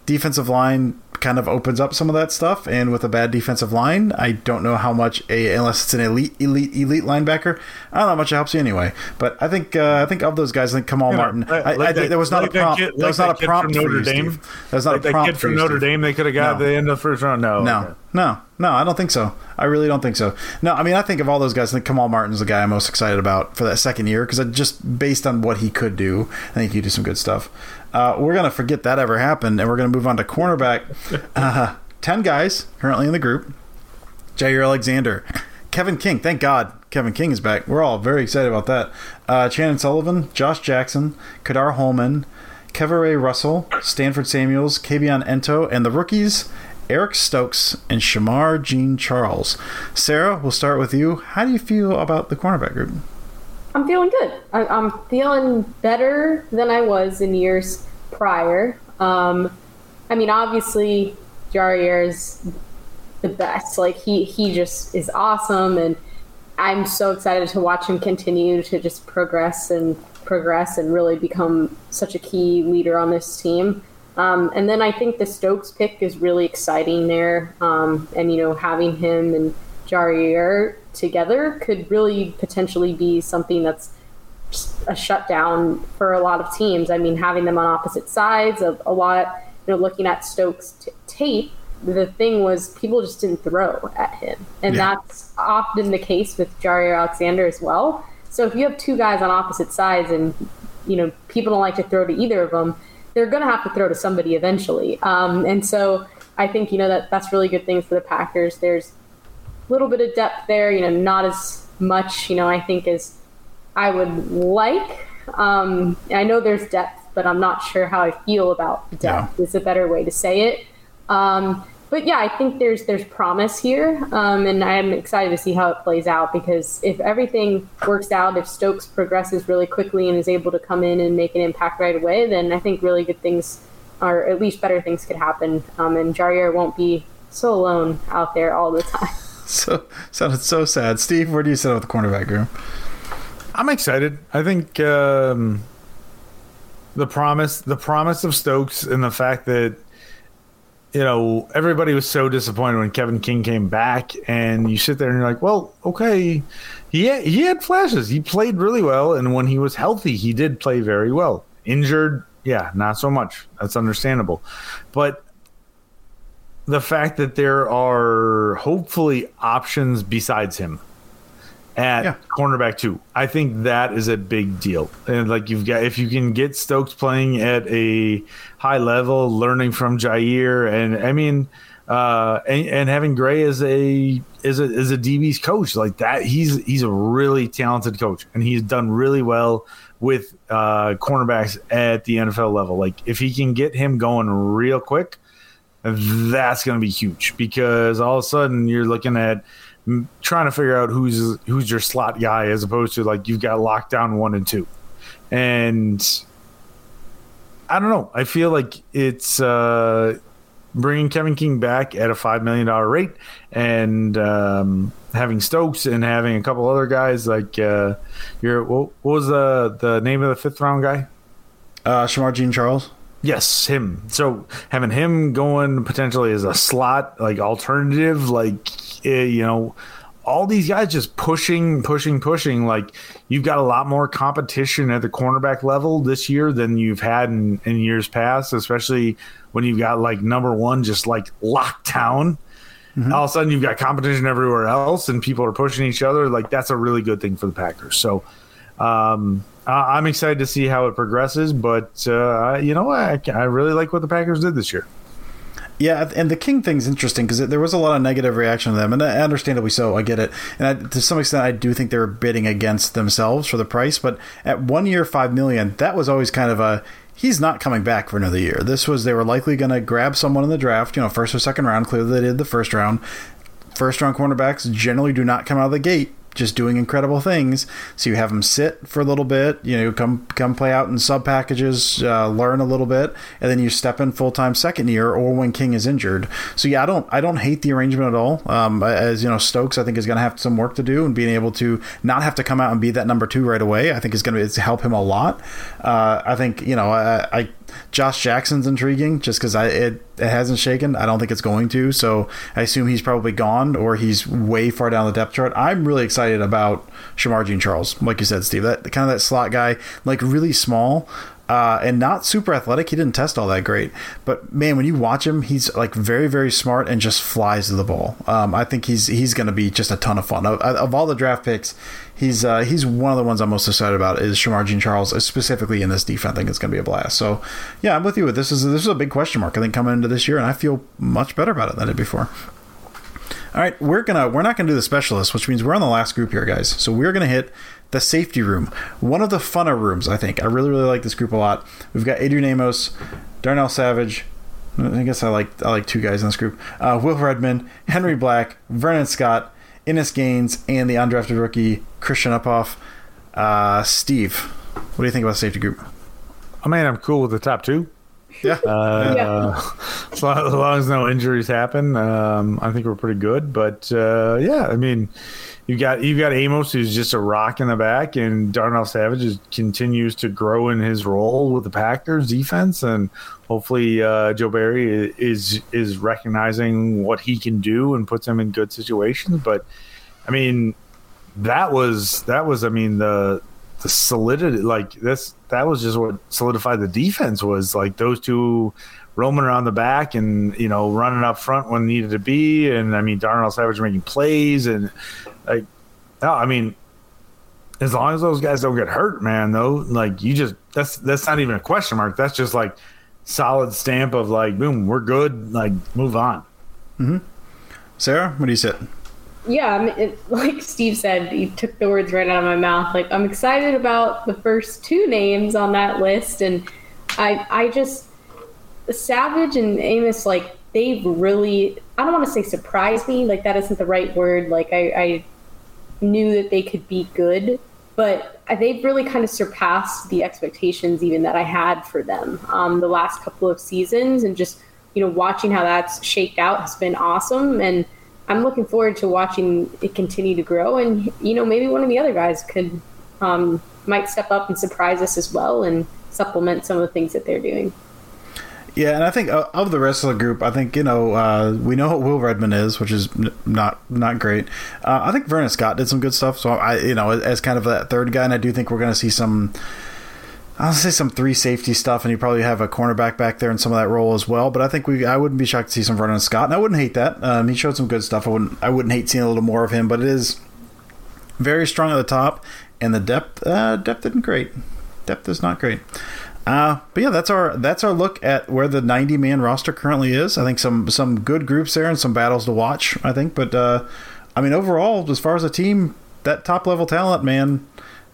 defensive line kind of opens up some of that stuff, and with a bad defensive line, I don't know how much unless it's an elite linebacker, I don't know how much it helps you anyway. But I think of those guys, I think Kamal Martin. That was not a prompt. That was not a prompt from Notre Dame. That was not a prompt from Notre Dame. They could have got the end of the first round. No, I don't think so. I really don't think so. No, I mean, I think of all those guys, I think Kamal Martin's the guy I'm most excited about for that second year because just based on what he could do, I think he could do some good stuff. We're going to forget that ever happened, and we're going to move on to cornerback. 10 guys currently in the group. Jair Alexander. Kevin King. Thank God Kevin King is back. We're all very excited about that. Shannon Sullivan, Josh Jackson, Kadar Holman, Kevare Russell, Stanford Samuels, Kevion Ento, and the rookies Eric Stokes and Shamar Jean Charles. Sarah, we'll start with you. How do you feel about the cornerback group? I'm feeling good. I'm feeling better than I was in years prior. I mean, obviously, Jair is the best. Like, he just is awesome, and I'm so excited to watch him continue to just progress and really become such a key leader on this team. And then I think the Stokes pick is really exciting there. And, you know, having him and Jair together could really potentially be something that's a shutdown for a lot of teams. I mean, having them on opposite sides of a lot, you know, looking at Stokes' tape, the thing was people just didn't throw at him. And that's often the case with Jair Alexander as well. So if you have two guys on opposite sides and, you know, people don't like to throw to either of them, they're going to have to throw to somebody eventually. And so I think, you know, that's really good things for the Packers. There's a little bit of depth there, you know, not as much, you know, I think as I would like. I know there's depth, but I'm not sure how I feel about depth is a better way to say it. But yeah, I think there's promise here. And I'm excited to see how it plays out because if everything works out, if Stokes progresses really quickly and is able to come in and make an impact right away, then I think really good things, or at least better things, could happen. And Jair won't be so alone out there all the time. So sounded so sad. Steve, where do you sit with the cornerback group? I'm excited. I think the promise of Stokes and the fact that, you know, everybody was so disappointed when Kevin King came back, and you sit there and you're like, well, okay, he had flashes. He played really well, and when he was healthy, he did play very well. Injured, yeah, not so much. That's understandable. But the fact that there are hopefully options besides him at cornerback too, I think that is a big deal. And like you've got, if you can get Stokes playing at a high level, learning from Jair, and I mean, and having Gray as a DB's coach like that, he's a really talented coach, and he's done really well with cornerbacks at the NFL level. Like if he can get him going real quick, that's going to be huge, because all of a sudden you're looking at trying to figure out who's your slot guy, as opposed to like you've got locked down 1 and 2. And I don't know. I feel like it's bringing Kevin King back at a $5 million rate, and having Stokes and having a couple other guys like what was the name of the fifth round guy? Shamar Jean Charles. Yes, him. So having him going potentially as a slot, like alternative, like, you know, all these guys just pushing. Like you've got a lot more competition at the cornerback level this year than you've had in years past, especially when you've got like number one just like locked down. Mm-hmm. All of a sudden you've got competition everywhere else and people are pushing each other. Like that's a really good thing for the Packers. So I'm excited to see how it progresses, but you know, I really like what the Packers did this year. Yeah, and the King thing's interesting because there was a lot of negative reaction to them, and understandably so. I get it, and to some extent, I do think they were bidding against themselves for the price. But at 1 year, $5 million, that was always kind of a he's not coming back for another year. This was they were likely going to grab someone in the draft, you know, first or second round. Clearly, they did the first round. First round cornerbacks generally do not come out of the gate just doing incredible things. So you have them sit for a little bit, you know, come play out in sub packages, learn a little bit, and then you step in full time second year or when King is injured. So yeah, I don't hate the arrangement at all. As you know, Stokes I think is going to have some work to do, and being able to not have to come out and be that number two right away, I think is going to help him a lot. I think, you know, I Josh Jackson's intriguing just because it hasn't shaken. I don't think it's going to. So I assume he's probably gone or he's way far down the depth chart. I'm really excited about Shamar Jean Charles. Like you said, Steve, that kind of that slot guy, like really small and not super athletic. He didn't test all that great. But man, when you watch him, he's like very, very smart and just flies to the ball. I think he's going to be just a ton of fun. Of all the draft picks, he's one of the ones I'm most excited about is Shamar Jean Charles, specifically in this defense. I think it's going to be a blast. So yeah, I'm with you with this is a big question mark I think coming into this year, and I feel much better about it than I did before. All right, we're not going to do the specialists, which means we're on the last group here, guys. So we're going to hit the safety room, one of the funner rooms, I think. I really like this group a lot. We've got Adrian Amos, Darnell Savage. I guess I like two guys in this group. Will Redmond, Henry Black, Vernon Scott, Ennis Gaines, and the undrafted rookie Christian Uphoff. Steve, what do you think about the safety group? I mean, I'm cool with the top two. Yeah. As long as no injuries happen, I think we're pretty good. But yeah, I mean, you've got Amos, who's just a rock in the back, and Darnell Savage continues to grow in his role with the Packers defense, and hopefully Joe Barry is recognizing what he can do and puts him in good situations. But I mean, that was I mean the solidity, like that was just what solidified the defense, was like those two roaming around the back and, you know, running up front when needed to be. And I mean, Darnell Savage making plays, and like, no, I mean, as long as those guys don't get hurt, man, though, like you just, that's not even a question mark. That's just like solid stamp of like, boom, we're good. Like move on. Mm-hmm. Sarah, what do you say? Yeah, I mean, like Steve said, he took the words right out of my mouth. Like, I'm excited about the first two names on that list, and I just Savage and Amos, like they've really, I don't want to say surprised me, like that isn't the right word. Like I knew that they could be good, but they've really kind of surpassed the expectations even that I had for them the last couple of seasons, and just, you know, watching how that's shaked out has been awesome, and I'm looking forward to watching it continue to grow, and, you know, maybe one of the other guys could might step up and surprise us as well and supplement some of the things that they're doing. Yeah, and I think of the rest of the group, I think, you know, we know what Will Redmond is, which is not great. I think Vernon Scott did some good stuff, so I, you know, as kind of that third guy, and I do think we're going to see some I'll say some three safety stuff, and you probably have a cornerback back there in some of that role as well. But I think I wouldn't be shocked to see some Vernon Scott, and I wouldn't hate that. He showed some good stuff. I wouldn't hate seeing a little more of him, but it is very strong at the top, and the depth isn't great. Depth is not great. But yeah, that's our look at where the 90-man roster currently is. I think some good groups there and some battles to watch, I think. But I mean, overall, as far as a team, that top level talent, man.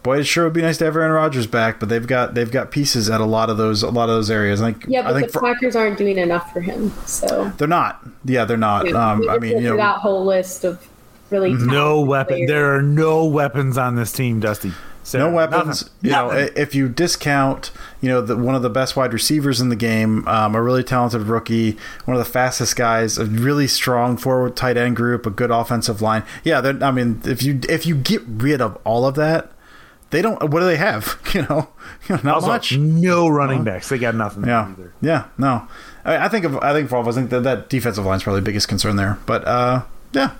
Boy, it sure would be nice to have Aaron Rodgers back, but they've got pieces at a lot of those areas. I think. Yeah, but the Packers aren't doing enough for him, so they're not. Yeah, they're not. Yeah, I mean, you know, that whole list of really no weapons. There are no weapons on this team, Dusty. So, no weapons. Nothing. You know, if you discount, you know, one of the best wide receivers in the game, a really talented rookie, one of the fastest guys, a really strong forward tight end group, a good offensive line. Yeah, I mean, if you get rid of all of that. They don't. What do they have? You know, not also, much. No running backs. They got nothing. Yeah. Either. Yeah. No. I mean, I think for all of us, I think that defensive line is probably the biggest concern there. But yeah.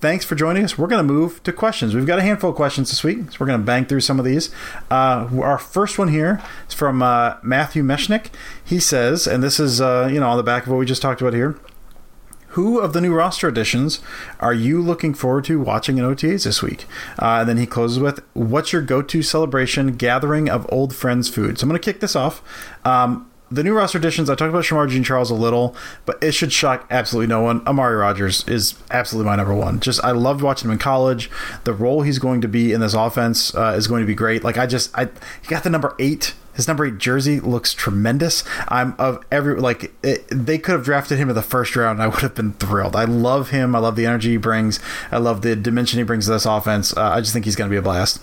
Thanks for joining us. We're going to move to questions. We've got a handful of questions this week, so we're going to bang through some of these. Our first one here is from Matthew Meshnick. He says, and this is you know, on the back of what we just talked about here. Who of the new roster additions are you looking forward to watching in OTAs this week? And then he closes with, what's your go-to celebration gathering of old friends food? So I'm going to kick this off. The new roster additions, I talked about Shamar Jean-Charles a little, but it should shock absolutely no one. Amari Rodgers is absolutely my number one. Just, I loved watching him in college. The role he's going to be in this offense is going to be great. Like, he got the number 8. His number 8 jersey looks tremendous. They could have drafted him in the first round, and I would have been thrilled. I love him. I love the energy he brings. I love the dimension he brings to this offense. I just think he's going to be a blast.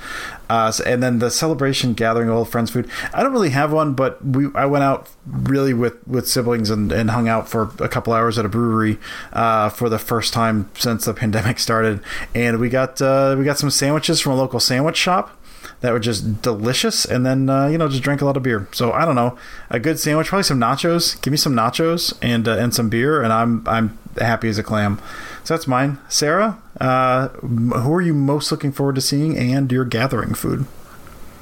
And then the celebration gathering of old friends food. I don't really have one, but I went out really with siblings and hung out for a couple hours at a brewery for the first time since the pandemic started. And we got some sandwiches from a local sandwich shop that were just delicious, and then you know, just drank a lot of beer. So I don't know, a good sandwich, probably some nachos. Give me some nachos and some beer, and I'm happy as a clam. So that's mine. Sarah, who are you most looking forward to seeing and your gathering food?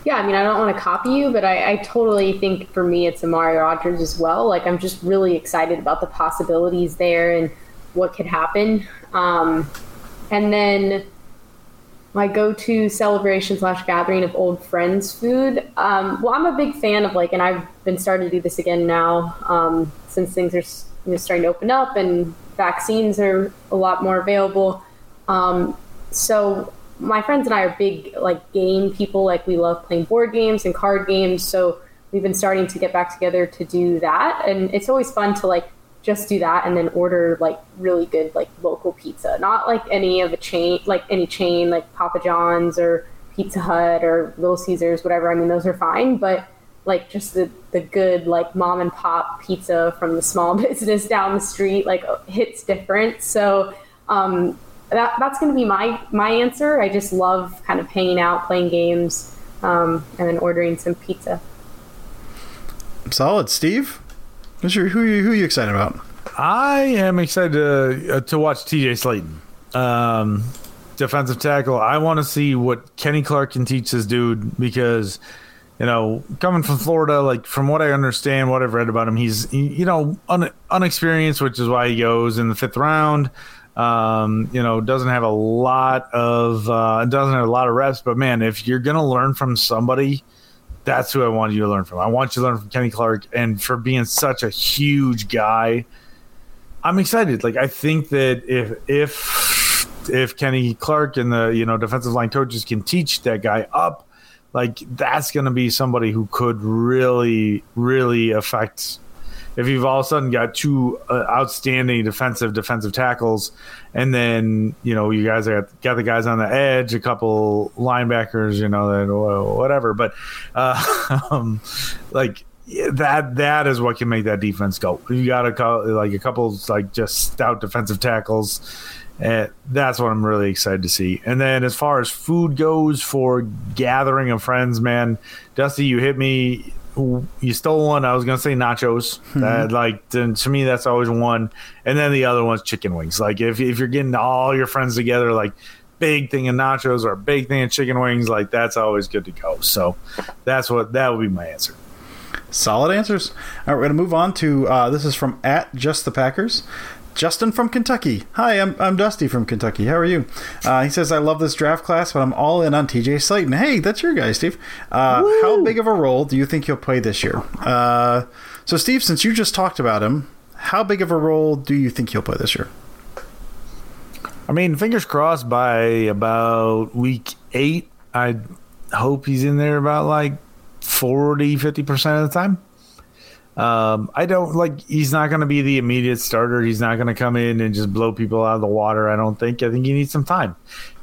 Yeah, I mean, I don't want to copy you, but I totally think for me it's Amari Rodgers as well. Like, I'm just really excited about the possibilities there and what could happen. And then my go-to celebration / gathering of old friends food. Well, I'm a big fan of, like, and I've been starting to do this again now since things are, you know, starting to open up and vaccines are a lot more available. So my friends and I are big, like, game people. Like, we love playing board games and card games. So we've been starting to get back together to do that. And it's always fun to, like, just do that and then order, like, really good, like, local pizza, not like any chain like Papa John's or Pizza Hut or Little Caesars, whatever. I mean, those are fine, but like just the good, like, mom and pop pizza from the small business down the street, like, hits different. So that's going to be my answer. I just love kind of hanging out, playing games, and then ordering some pizza. Solid. Steve, who are you excited about? I am excited to watch TJ Slayton, defensive tackle. I want to see what Kenny Clark can teach this dude, because, you know, coming from Florida, like, from what I understand, what I've read about him, he's, you know, unexperienced, which is why he goes in the 5th round. You know, doesn't have a lot of reps, but man, if you're gonna learn from somebody, that's who I want you to learn from. I want you to learn from Kenny Clark, and for being such a huge guy, I'm excited. Like, I think that if Kenny Clark and the, you know, defensive line coaches can teach that guy up, like, that's going to be somebody who could really, really affect. If you've all of a sudden got two outstanding defensive tackles, and then, you know, you guys got the guys on the edge, a couple linebackers, you know, and whatever. But like, that is what can make that defense go. You got a couple, like, just stout defensive tackles. And that's what I'm really excited to see. And then as far as food goes for gathering of friends, man, Dusty, you hit me. You stole one. I was gonna say nachos. That, like, to me, that's always one. And then the other one's chicken wings. Like, if you're getting all your friends together, like, big thing of nachos or a big thing of chicken wings, like that's always good to go. So that would be my answer. Solid answers. All right, we're going to move on to this is from @JustThePackers. Justin from Kentucky. Hi, I'm Dusty from Kentucky. How are you? He says, I love this draft class, but I'm all in on TJ Slayton. Hey, that's your guy, Steve. How big of a role do you think he'll play this year? So, Steve, since you just talked about him, how big of a role do you think he'll play this year? I mean, fingers crossed by about week 8. I hope he's in there about like 40-50% of the time. I don't like, he's not going to be the immediate starter. He's not going to come in and just blow people out of the water. I think he needs some time.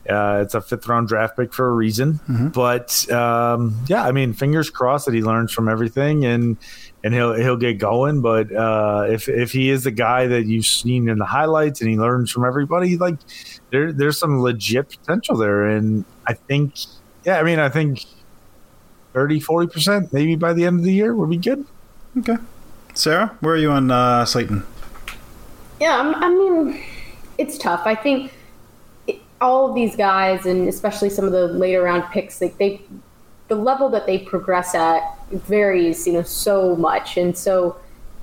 It's a 5th round draft pick for a reason, but yeah, I mean, fingers crossed that he learns from everything and he'll get going. But if he is the guy that you've seen in the highlights and he learns from everybody, like there's some legit potential there. And I think 30-40% maybe by the end of the year would be good. Okay. Sarah, where are you on Slayton? Yeah, I mean, it's tough. I think all of these guys, and especially some of the later round picks, like the level that they progress at varies, so much. And so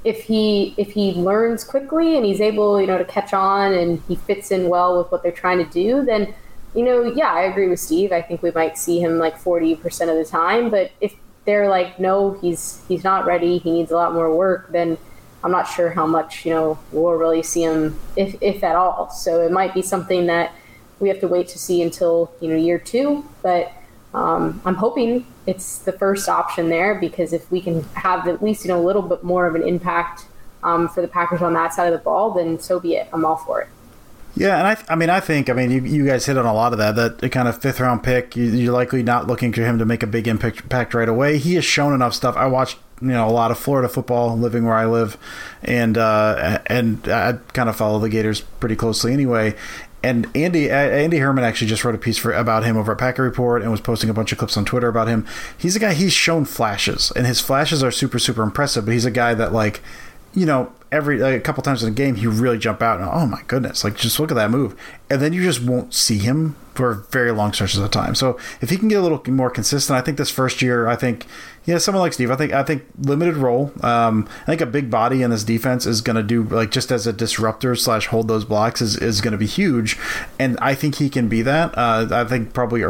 if he learns quickly and he's able, to catch on and he fits in well with what they're trying to do, then, yeah, I agree with Steve. I think we might see him like 40% of the time. But if they're like, no, he's not ready, he needs a lot more work, then I'm not sure how much, we'll really see him, if at all. So it might be something that we have to wait to see until, year 2. But I'm hoping it's the first option there, because if we can have at least, a little bit more of an impact for the Packers on that side of the ball, then so be it. I'm all for it. Yeah, and I think you guys hit on a lot of that kind of 5th round pick. You're likely not looking for him to make a big impact right away. He has shown enough stuff. I watched a lot of Florida football, living where I live, and I kind of follow the Gators pretty closely anyway. And Andy Herman actually just wrote a piece about him over at Packer Report and was posting a bunch of clips on Twitter about him. He's a guy, he's shown flashes, and his flashes are super, super impressive, but he's a guy that like, a couple times in a game, he really jump out and, oh my goodness, like just look at that move. And then you just won't see him for very long stretches of time. So if he can get a little more consistent, I think this first year, someone like Steve, I think limited role. I think a big body in this defense is going to do, like just as a disruptor / hold those blocks is going to be huge. And I think he can be that. I think probably a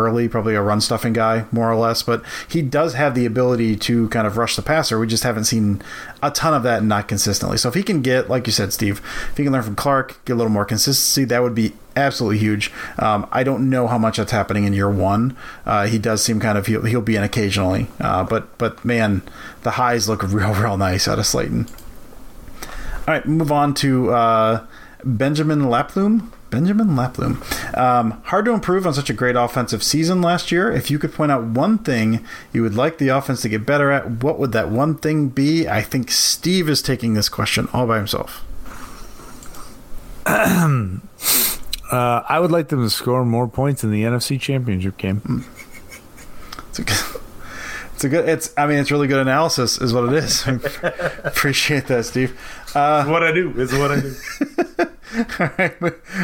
run stuffing guy, more or less. But he does have the ability to kind of rush the passer. We just haven't seen a ton of that, and not consistently. So if he can get, like you said, Steve, if he can learn from Clark, get a little more consistency, that would be absolutely huge. I don't know how much that's happening in year 1. He does seem kind of he'll be in occasionally, but man, the highs look real nice out of Slayton. All right, move on to Benjamin Laplume. Hard to improve on such a great offensive season last year. If you could point out one thing you would like the offense to get better at, what would that one thing be? I think Steve is taking this question all by himself. I would like them to score more points in the NFC Championship game. It's really good analysis is what it is. Appreciate that, Steve. It's what I do. All right,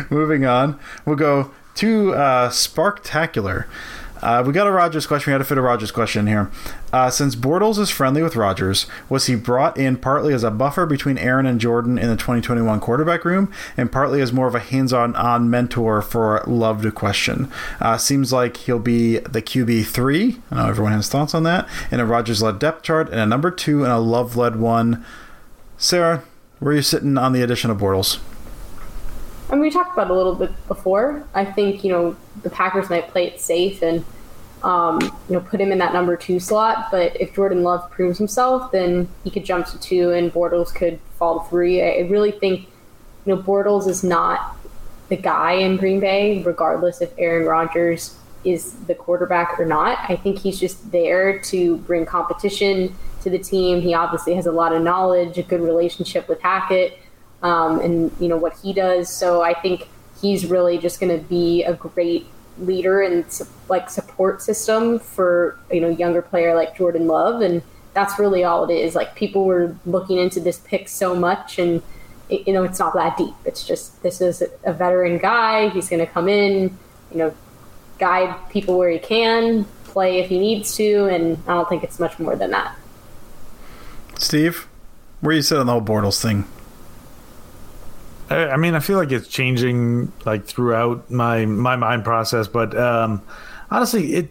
moving on. We'll go to Sparktacular. We got a Rodgers question. We had to fit a Rodgers question in here. Since Bortles is friendly with Rodgers, was he brought in partly as a buffer between Aaron and Jordan in the 2021 quarterback room, and partly as more of a hands-on mentor for Love to question? Seems like he'll be the QB3. I know everyone has thoughts on that. And a Rodgers-led depth chart, and a number 2, and a Love-led 1. Sarah, where are you sitting on the addition of Bortles? I mean, we talked about it a little bit before. I think, the Packers might play it safe and, put him in that number 2 slot. But if Jordan Love proves himself, then he could jump to 2 and Bortles could fall to 3. I really think, Bortles is not the guy in Green Bay, regardless if Aaron Rodgers is the quarterback or not. I think he's just there to bring competition to the team. He obviously has a lot of knowledge, a good relationship with Hackett. And what he does. So I think he's really just going to be a great leader and support system for, younger player like Jordan Love. And that's really all it is. Like, people were looking into this pick so much, and it's not that deep. It's just, this is a veteran guy. He's going to come in, guide people where he can, play if he needs to, and I don't think it's much more than that. Steve, where do you sit on the whole Bortles thing? I mean, I feel like it's changing like throughout my mind process, but honestly,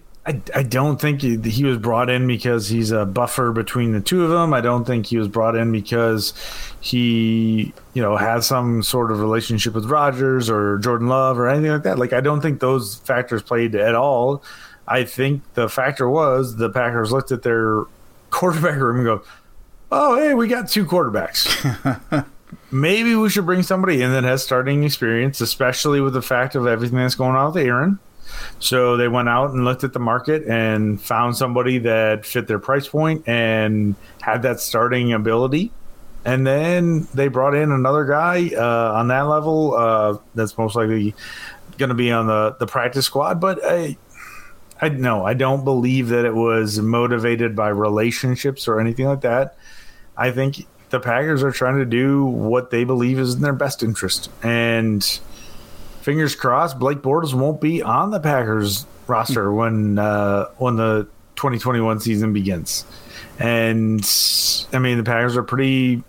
I don't think he was brought in because he's a buffer between the two of them. I don't think he was brought in because he, has some sort of relationship with Rodgers or Jordan Love or anything like that. Like, I don't think those factors played at all. I think the factor was the Packers looked at their quarterback room and go, oh, hey, we got two quarterbacks. Maybe we should bring somebody in that has starting experience, especially with the fact of everything that's going on with Aaron. So they went out and looked at the market and found somebody that fit their price point and had that starting ability. And then they brought in another guy on that level that's most likely going to be on the practice squad. But I don't believe that it was motivated by relationships or anything like that. I think the Packers are trying to do what they believe is in their best interest. And fingers crossed, Blake Bortles won't be on the Packers roster when the 2021 season begins. And, I mean, the Packers are pretty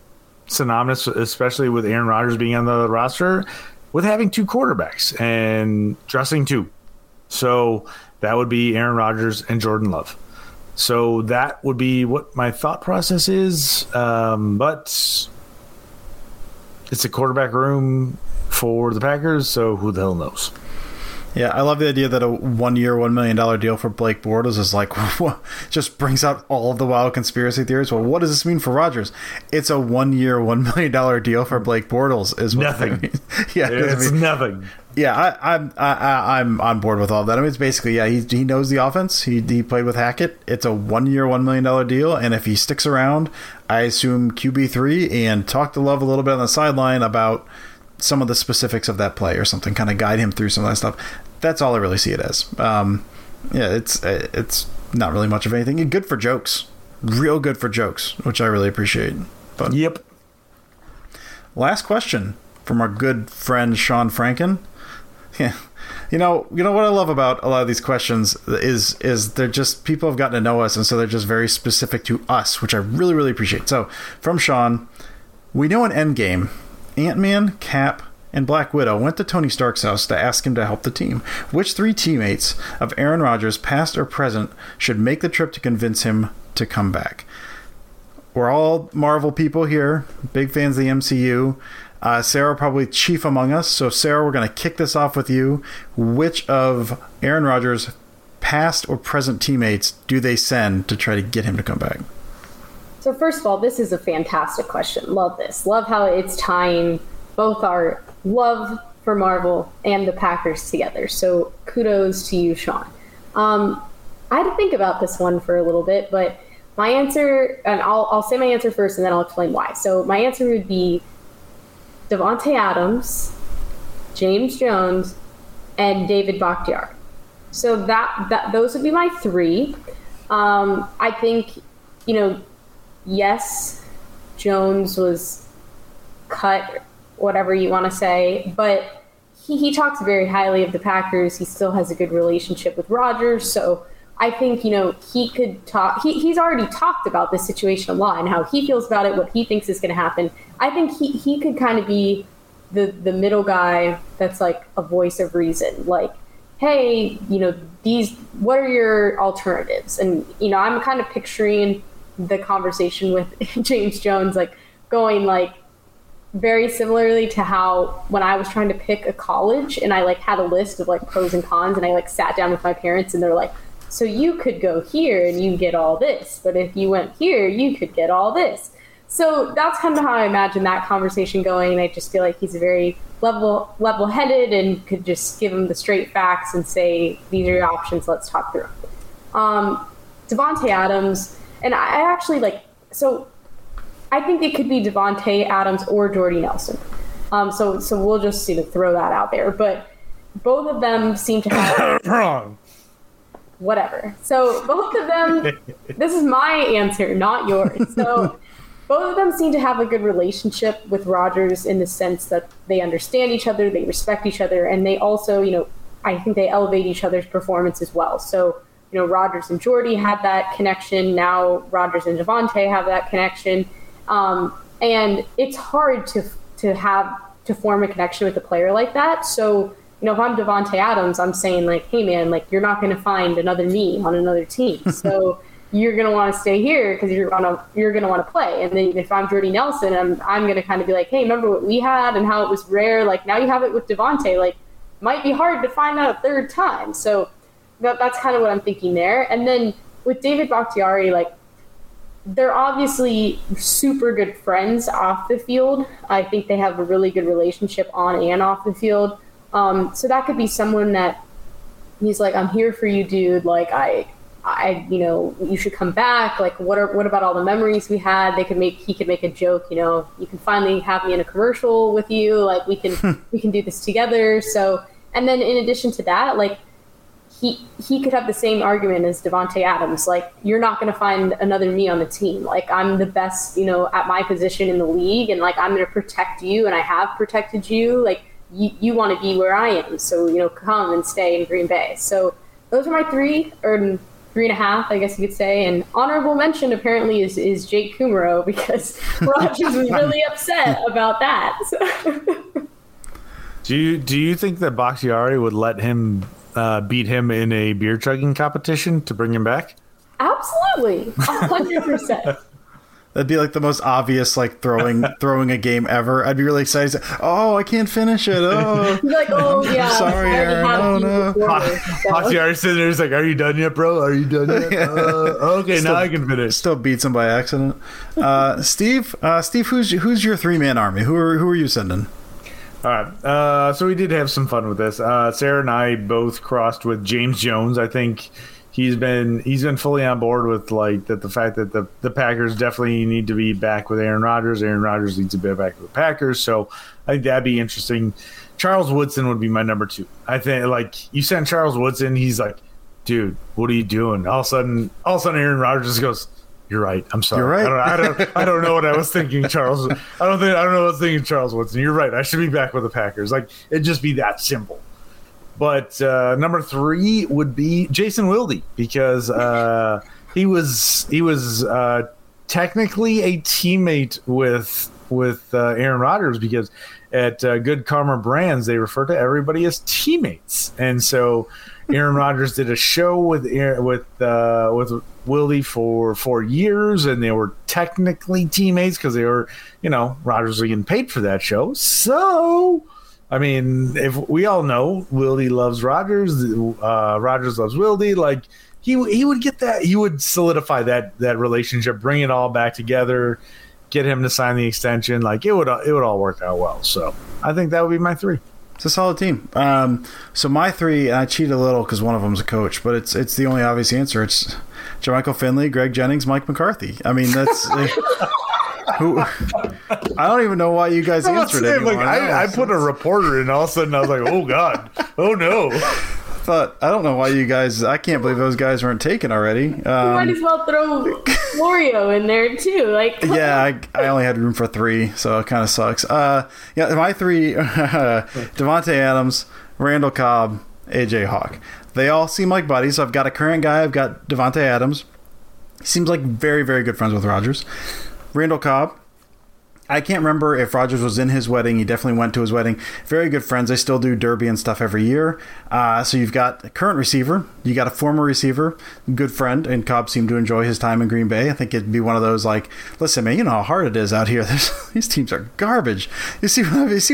synonymous, especially with Aaron Rodgers being on the roster, with having two quarterbacks and dressing two. So that would be Aaron Rodgers and Jordan Love. So that would be what my thought process is. But it's a quarterback room for the Packers, so who the hell knows? Yeah, I love the idea that a one-year, $1 million deal for Blake Bortles is like, just brings out all of the wild conspiracy theories. Well, what does this mean for Rodgers? It's a one-year, $1 million deal for Blake Bortles is what nothing. Yeah, it's nothing. Yeah, I'm on board with all that. I mean, it's basically, yeah, he knows the offense. He played with Hackett. It's a one-year, $1 million deal, and if he sticks around, I assume QB3, and talk to Love a little bit on the sideline about some of the specifics of that play or something, kind of guide him through some of that stuff. That's all I really see it as. Yeah, it's not really much of anything. Good for jokes. Real good for jokes, which I really appreciate. But yep. Last question from our good friend Sean Franken. Yeah. You know what I love about a lot of these questions is they're just, people have gotten to know us, and so they're just very specific to us, which I really, really appreciate. So from Sean, we know an end game. Ant-Man, Cap, and Black Widow went to Tony Stark's house to ask him to help the team. Which three teammates of Aaron Rodgers, past or present, should make the trip to convince him to come back? We're all Marvel people here, big fans of the MCU. Sarah, probably chief among us. So, Sarah, we're going to kick this off with you. Which of Aaron Rodgers' past or present teammates do they send to try to get him to come back? So first of all, this is a fantastic question. Love this. Love how it's tying both our love for Marvel and the Packers together. So kudos to you, Sean. I had to think about this one for a little bit, but my answer, and I'll say my answer first and then I'll explain why. So my answer would be Devontae Adams, James Jones, and David Bakhtiari. So that those would be my three. I think, yes, Jones was cut, whatever you want to say, but he talks very highly of the Packers. He still has a good relationship with Rodgers, so I think, he could talk. He's already talked about this situation a lot and how he feels about it, what he thinks is going to happen. I think he could kind of be the middle guy that's like a voice of reason, like, hey, what are your alternatives? And, I'm kind of picturing the conversation with James Jones, going very similarly to how when I was trying to pick a college and I had a list of pros and cons, and I sat down with my parents and they're like, so you could go here and you get all this, but if you went here, you could get all this. So that's kind of how I imagine that conversation going. And I just feel like he's very level-headed and could just give him the straight facts and say, these are your options. Let's talk through them. Devontae Adams. And I actually so I think it could be Devontae Adams or Jordy Nelson. So we'll just throw that out there. But both of them seem to have wrong. Whatever. So both of them, this is my answer, not yours. So both of them seem to have a good relationship with Rodgers in the sense that they understand each other, they respect each other, and they also, I think they elevate each other's performance as well. So, you know, Rodgers and Jordy had that connection. Now Rodgers and Devontae have that connection. And it's hard to form a connection with a player like that. So, you know, if I'm Devontae Adams, I'm saying, like, hey, man, like, you're not going to find another me on another team. So you're going to want to stay here because you're going to want to play. And then if I'm Jordy Nelson, I'm going to kind of be like, hey, remember what we had and how it was rare? Like, now you have it with Devontae. Like, might be hard to find out a third time. So that's kind of what I'm thinking there. And then with David Bakhtiari, like, they're obviously super good friends off the field. I think they have a really good relationship on and off the field. So that could be someone that he's like, I'm here for you, dude. Like, I, you know, you should come back. Like, what about all the memories we had? He could make a joke, you know, you can finally have me in a commercial with you. Like, we can do this together. So, and then in addition to that, like, he could have the same argument as Devontae Adams. Like, you're not going to find another me on the team. Like, I'm the best, you know, at my position in the league. And, like, I'm going to protect you. And I have protected you. Like, you want to be where I am. So, you know, come and stay in Green Bay. So those are my three and a half, I guess you could say. And honorable mention apparently is Jake Kummerow, because Rodgers was really upset about that. So. Do you think that Bakhtiari would let him beat him in a beer chugging competition to bring him back? Absolutely, 100%. That'd be like the most obvious, like throwing a game ever. I'd be really excited. Oh, I can't finish it. Oh, you're like, oh yeah, I'm sorry, Aaron. Oh no. Bakhtiari sitting there's like, are you done yet, bro? Are you done yet? Okay, still, now I can finish. Still beats him by accident. Steve, who's your three-man army? Who are you sending? All right. So we did have some fun with this. Sarah and I both crossed with James Jones. I think he's been fully on board with, like, that the fact that the Packers definitely need to be back with Aaron Rodgers. Aaron Rodgers needs to be back with the Packers. So I think that'd be interesting. Charles Woodson would be my number two. I think, like, you send Charles Woodson, he's like, dude, what are you doing? All of a sudden Aaron Rodgers goes, you're right. I'm sorry. You're right. I don't know what I was thinking, Charles. I don't know what I was thinking, Charles Woodson. You're right. I should be back with the Packers. Like, it'd just be that simple. But number three would be Jason Wilde, because he was technically a teammate with Aaron Rodgers, because at Good Karma Brands they refer to everybody as teammates, and so Aaron Rodgers did a show with Wilde for 4 years, and they were technically teammates because they were, you know, Rodgers was getting paid for that show. So, I mean, if we all know Wilde loves Rodgers, Rodgers loves Wilde, like he would get that. He would solidify that relationship, bring it all back together, get him to sign the extension. Like, it would all work out well. So I think that would be my three. It's a solid team. So my three, and I cheat a little because one of them's a coach, but it's the only obvious answer. It's JaMychal Finley, Greg Jennings, Mike McCarthy. I mean, that's. Who? I don't even know why you guys answered it. Like, I put a reporter in, all of a sudden I was like, oh God, oh no. I don't know why you guys. I can't believe those guys weren't taken already. You might as well throw Florio in there too. Like, yeah, I only had room for three, so it kind of sucks. Yeah, my three: Devontae Adams, Randall Cobb, AJ Hawk. They all seem like buddies. So I've got a current guy. I've got Devontae Adams. He seems like very, very good friends with Rodgers. Randall Cobb. I can't remember if Rodgers was in his wedding. He definitely went to his wedding. Very good friends. They still do derby and stuff every year. So you've got a current receiver. You got a former receiver, good friend, and Cobb seemed to enjoy his time in Green Bay. I think it'd be one of those, like, listen, man, you know how hard it is out here. These teams are garbage. You see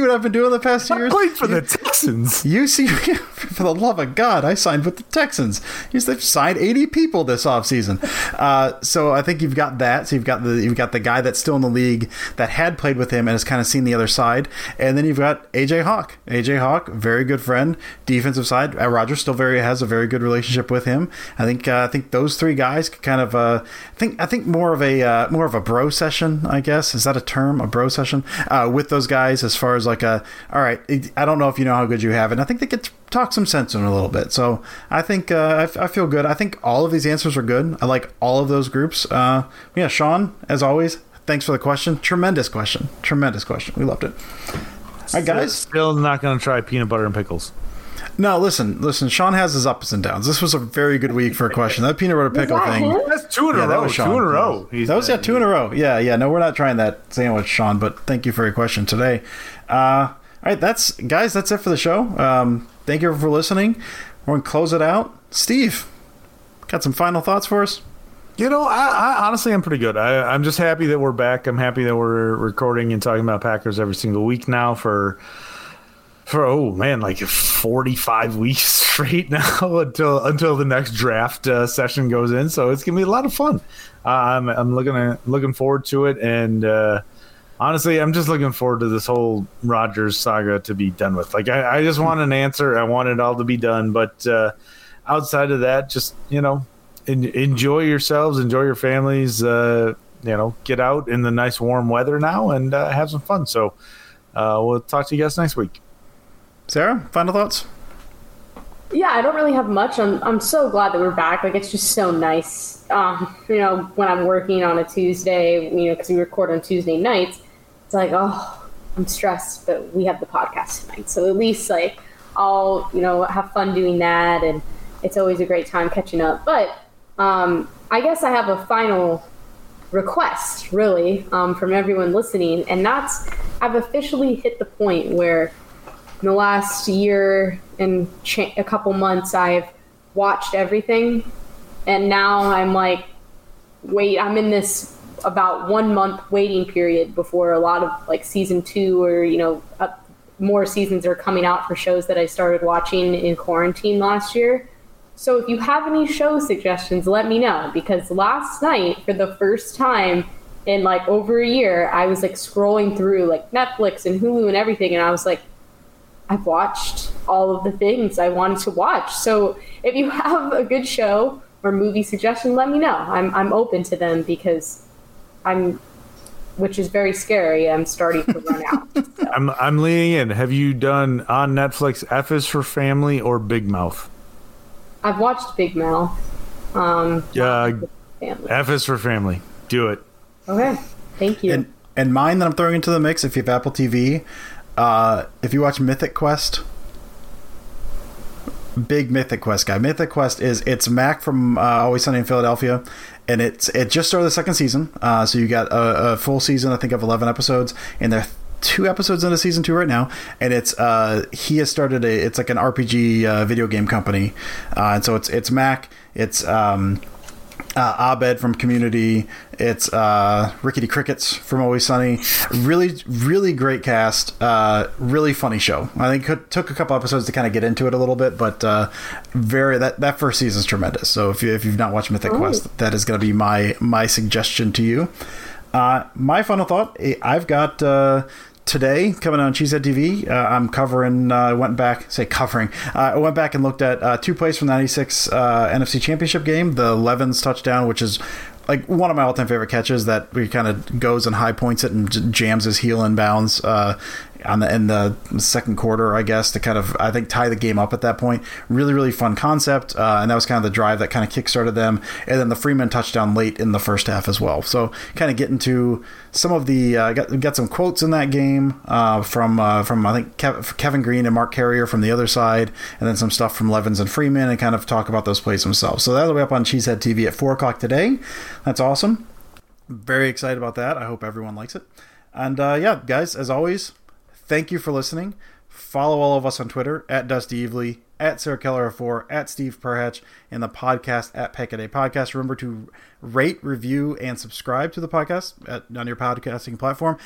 what I've been doing the past 2 years? I played for the Texans. You see, for the love of God, I signed with the Texans. They've signed 80 people this offseason. So I think you've got that. So you've got the guy that's still in the league that had played with him and has kind of seen the other side. And then you've got AJ Hawk. AJ Hawk, very good friend, defensive side. Rodgers still has a very good relationship with him. I think those three guys could kind of I think more of a bro session, I guess. Is that a term? A bro session with those guys, as far as like a, all right, I don't know if you know how good you have it. And I think they could talk some sense in a little bit. So I think I feel good. I think all of these answers are good. I like all of those groups. Yeah, Sean, as always, thanks for the question. Tremendous question. We loved it. All right, guys. Still not going to try peanut butter and pickles. No, listen. Sean has his ups and downs. This was a very good week for a question. That peanut butter pickle thing. That's two in a row. Two in a row. Yeah. No, we're not trying that sandwich, Sean. But thank you for your question today. All right, that's it for the show. Thank you for listening. We're gonna close it out. Steve, got some final thoughts for us? You know, I honestly, I'm pretty good. I'm just happy that we're back. I'm happy that we're recording and talking about Packers every single week now for oh man, like 45 weeks straight now until the next draft session goes in. So it's gonna be a lot of fun. I'm looking forward to it, and honestly, I'm just looking forward to this whole Rodgers saga to be done with. Like, I just want an answer. I want it all to be done. But outside of that, just, you know, enjoy yourselves, enjoy your families, you know, get out in the nice warm weather now and have some fun. So we'll talk to you guys next week. Sarah, final thoughts? Yeah, I don't really have much. I'm so glad that we're back. Like, it's just so nice. You know, when I'm working on a Tuesday, you know, because we record on Tuesday nights, it's like, oh, I'm stressed, but we have the podcast tonight. So at least, like, I'll, you know, have fun doing that, and it's always a great time catching up. But I guess I have a final request, really, from everyone listening, and that's I've officially hit the point where in the last year and a couple months, I've watched everything, and now I'm like, wait, I'm in this about 1 month waiting period before a lot of, like, season two, or, you know, more seasons are coming out for shows that I started watching in quarantine last year. So if you have any show suggestions, let me know, because last night, for the first time in, like, over a year, I was, like, scrolling through, like, Netflix and Hulu and everything, and I was like, I've watched all of the things I wanted to watch. So if you have a good show or movie suggestion, let me know. I'm open to them, because which is very scary. I'm starting to run out. So. I'm leaning in. Have you done on Netflix F is for Family or Big Mouth? I've watched Big Mouth. F is for Family. Do it. Okay. Thank you. And mine that I'm throwing into the mix, if you have Apple TV, if you watch Mythic Quest, big Mythic Quest guy. Mythic Quest it's Mac from Always Sunny in Philadelphia, and it just started the second season. So you got a full season, I think, of 11 episodes, and they're 2 episodes into season 2 right now. And it's he has started it's like an RPG video game company, and so it's Mac, it's Abed from Community, it's Rickety Crickets from Always Sunny. Really, really great cast. Really funny show. I think it took a couple episodes to kind of get into it a little bit, but that first season's tremendous. So if you've not watched Mythic Quest, that is going to be my suggestion to you. My final thought, I've got today coming on Cheesehead TV, I'm covering. I went back and looked at two plays from the '96 NFC Championship game, the Levens touchdown, which is like one of my all-time favorite catches that he kind of goes and high points it and jams his heel inbounds in the second quarter, I guess, to kind of, I think, tie the game up at that point. Really, really fun concept, and that was kind of the drive that kind of kickstarted them. And then the Freeman touchdown late in the first half as well. So kind of getting to some of the got some quotes in that game from I think Kevin Green and Mark Carrier from the other side, and then some stuff from Levens and Freeman, and kind of talk about those plays themselves. So that'll be up on Cheesehead TV at 4:00 today. That's awesome. Very excited about that. I hope everyone likes it. And yeah, guys, as always, thank you for listening. Follow all of us on Twitter at Dusty Evely, at Sarah Keller04, at Steve Perhatch, and the podcast at Peckaday Podcast. Remember to rate, review, and subscribe to the podcast on your podcasting platform.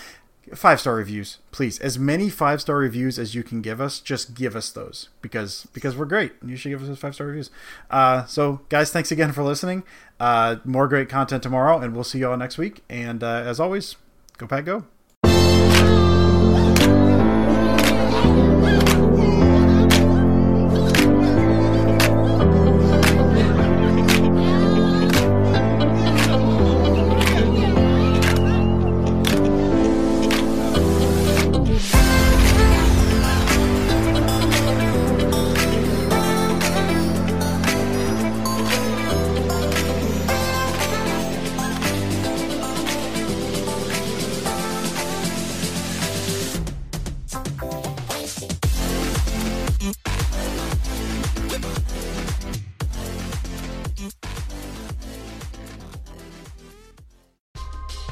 5-star reviews, please. As many 5-star reviews as you can give us, just give us those, because we're great. You should give us those 5-star reviews. So, guys, thanks again for listening. More great content tomorrow, and we'll see you all next week. And as always, go Pack Go.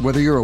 Whether you're a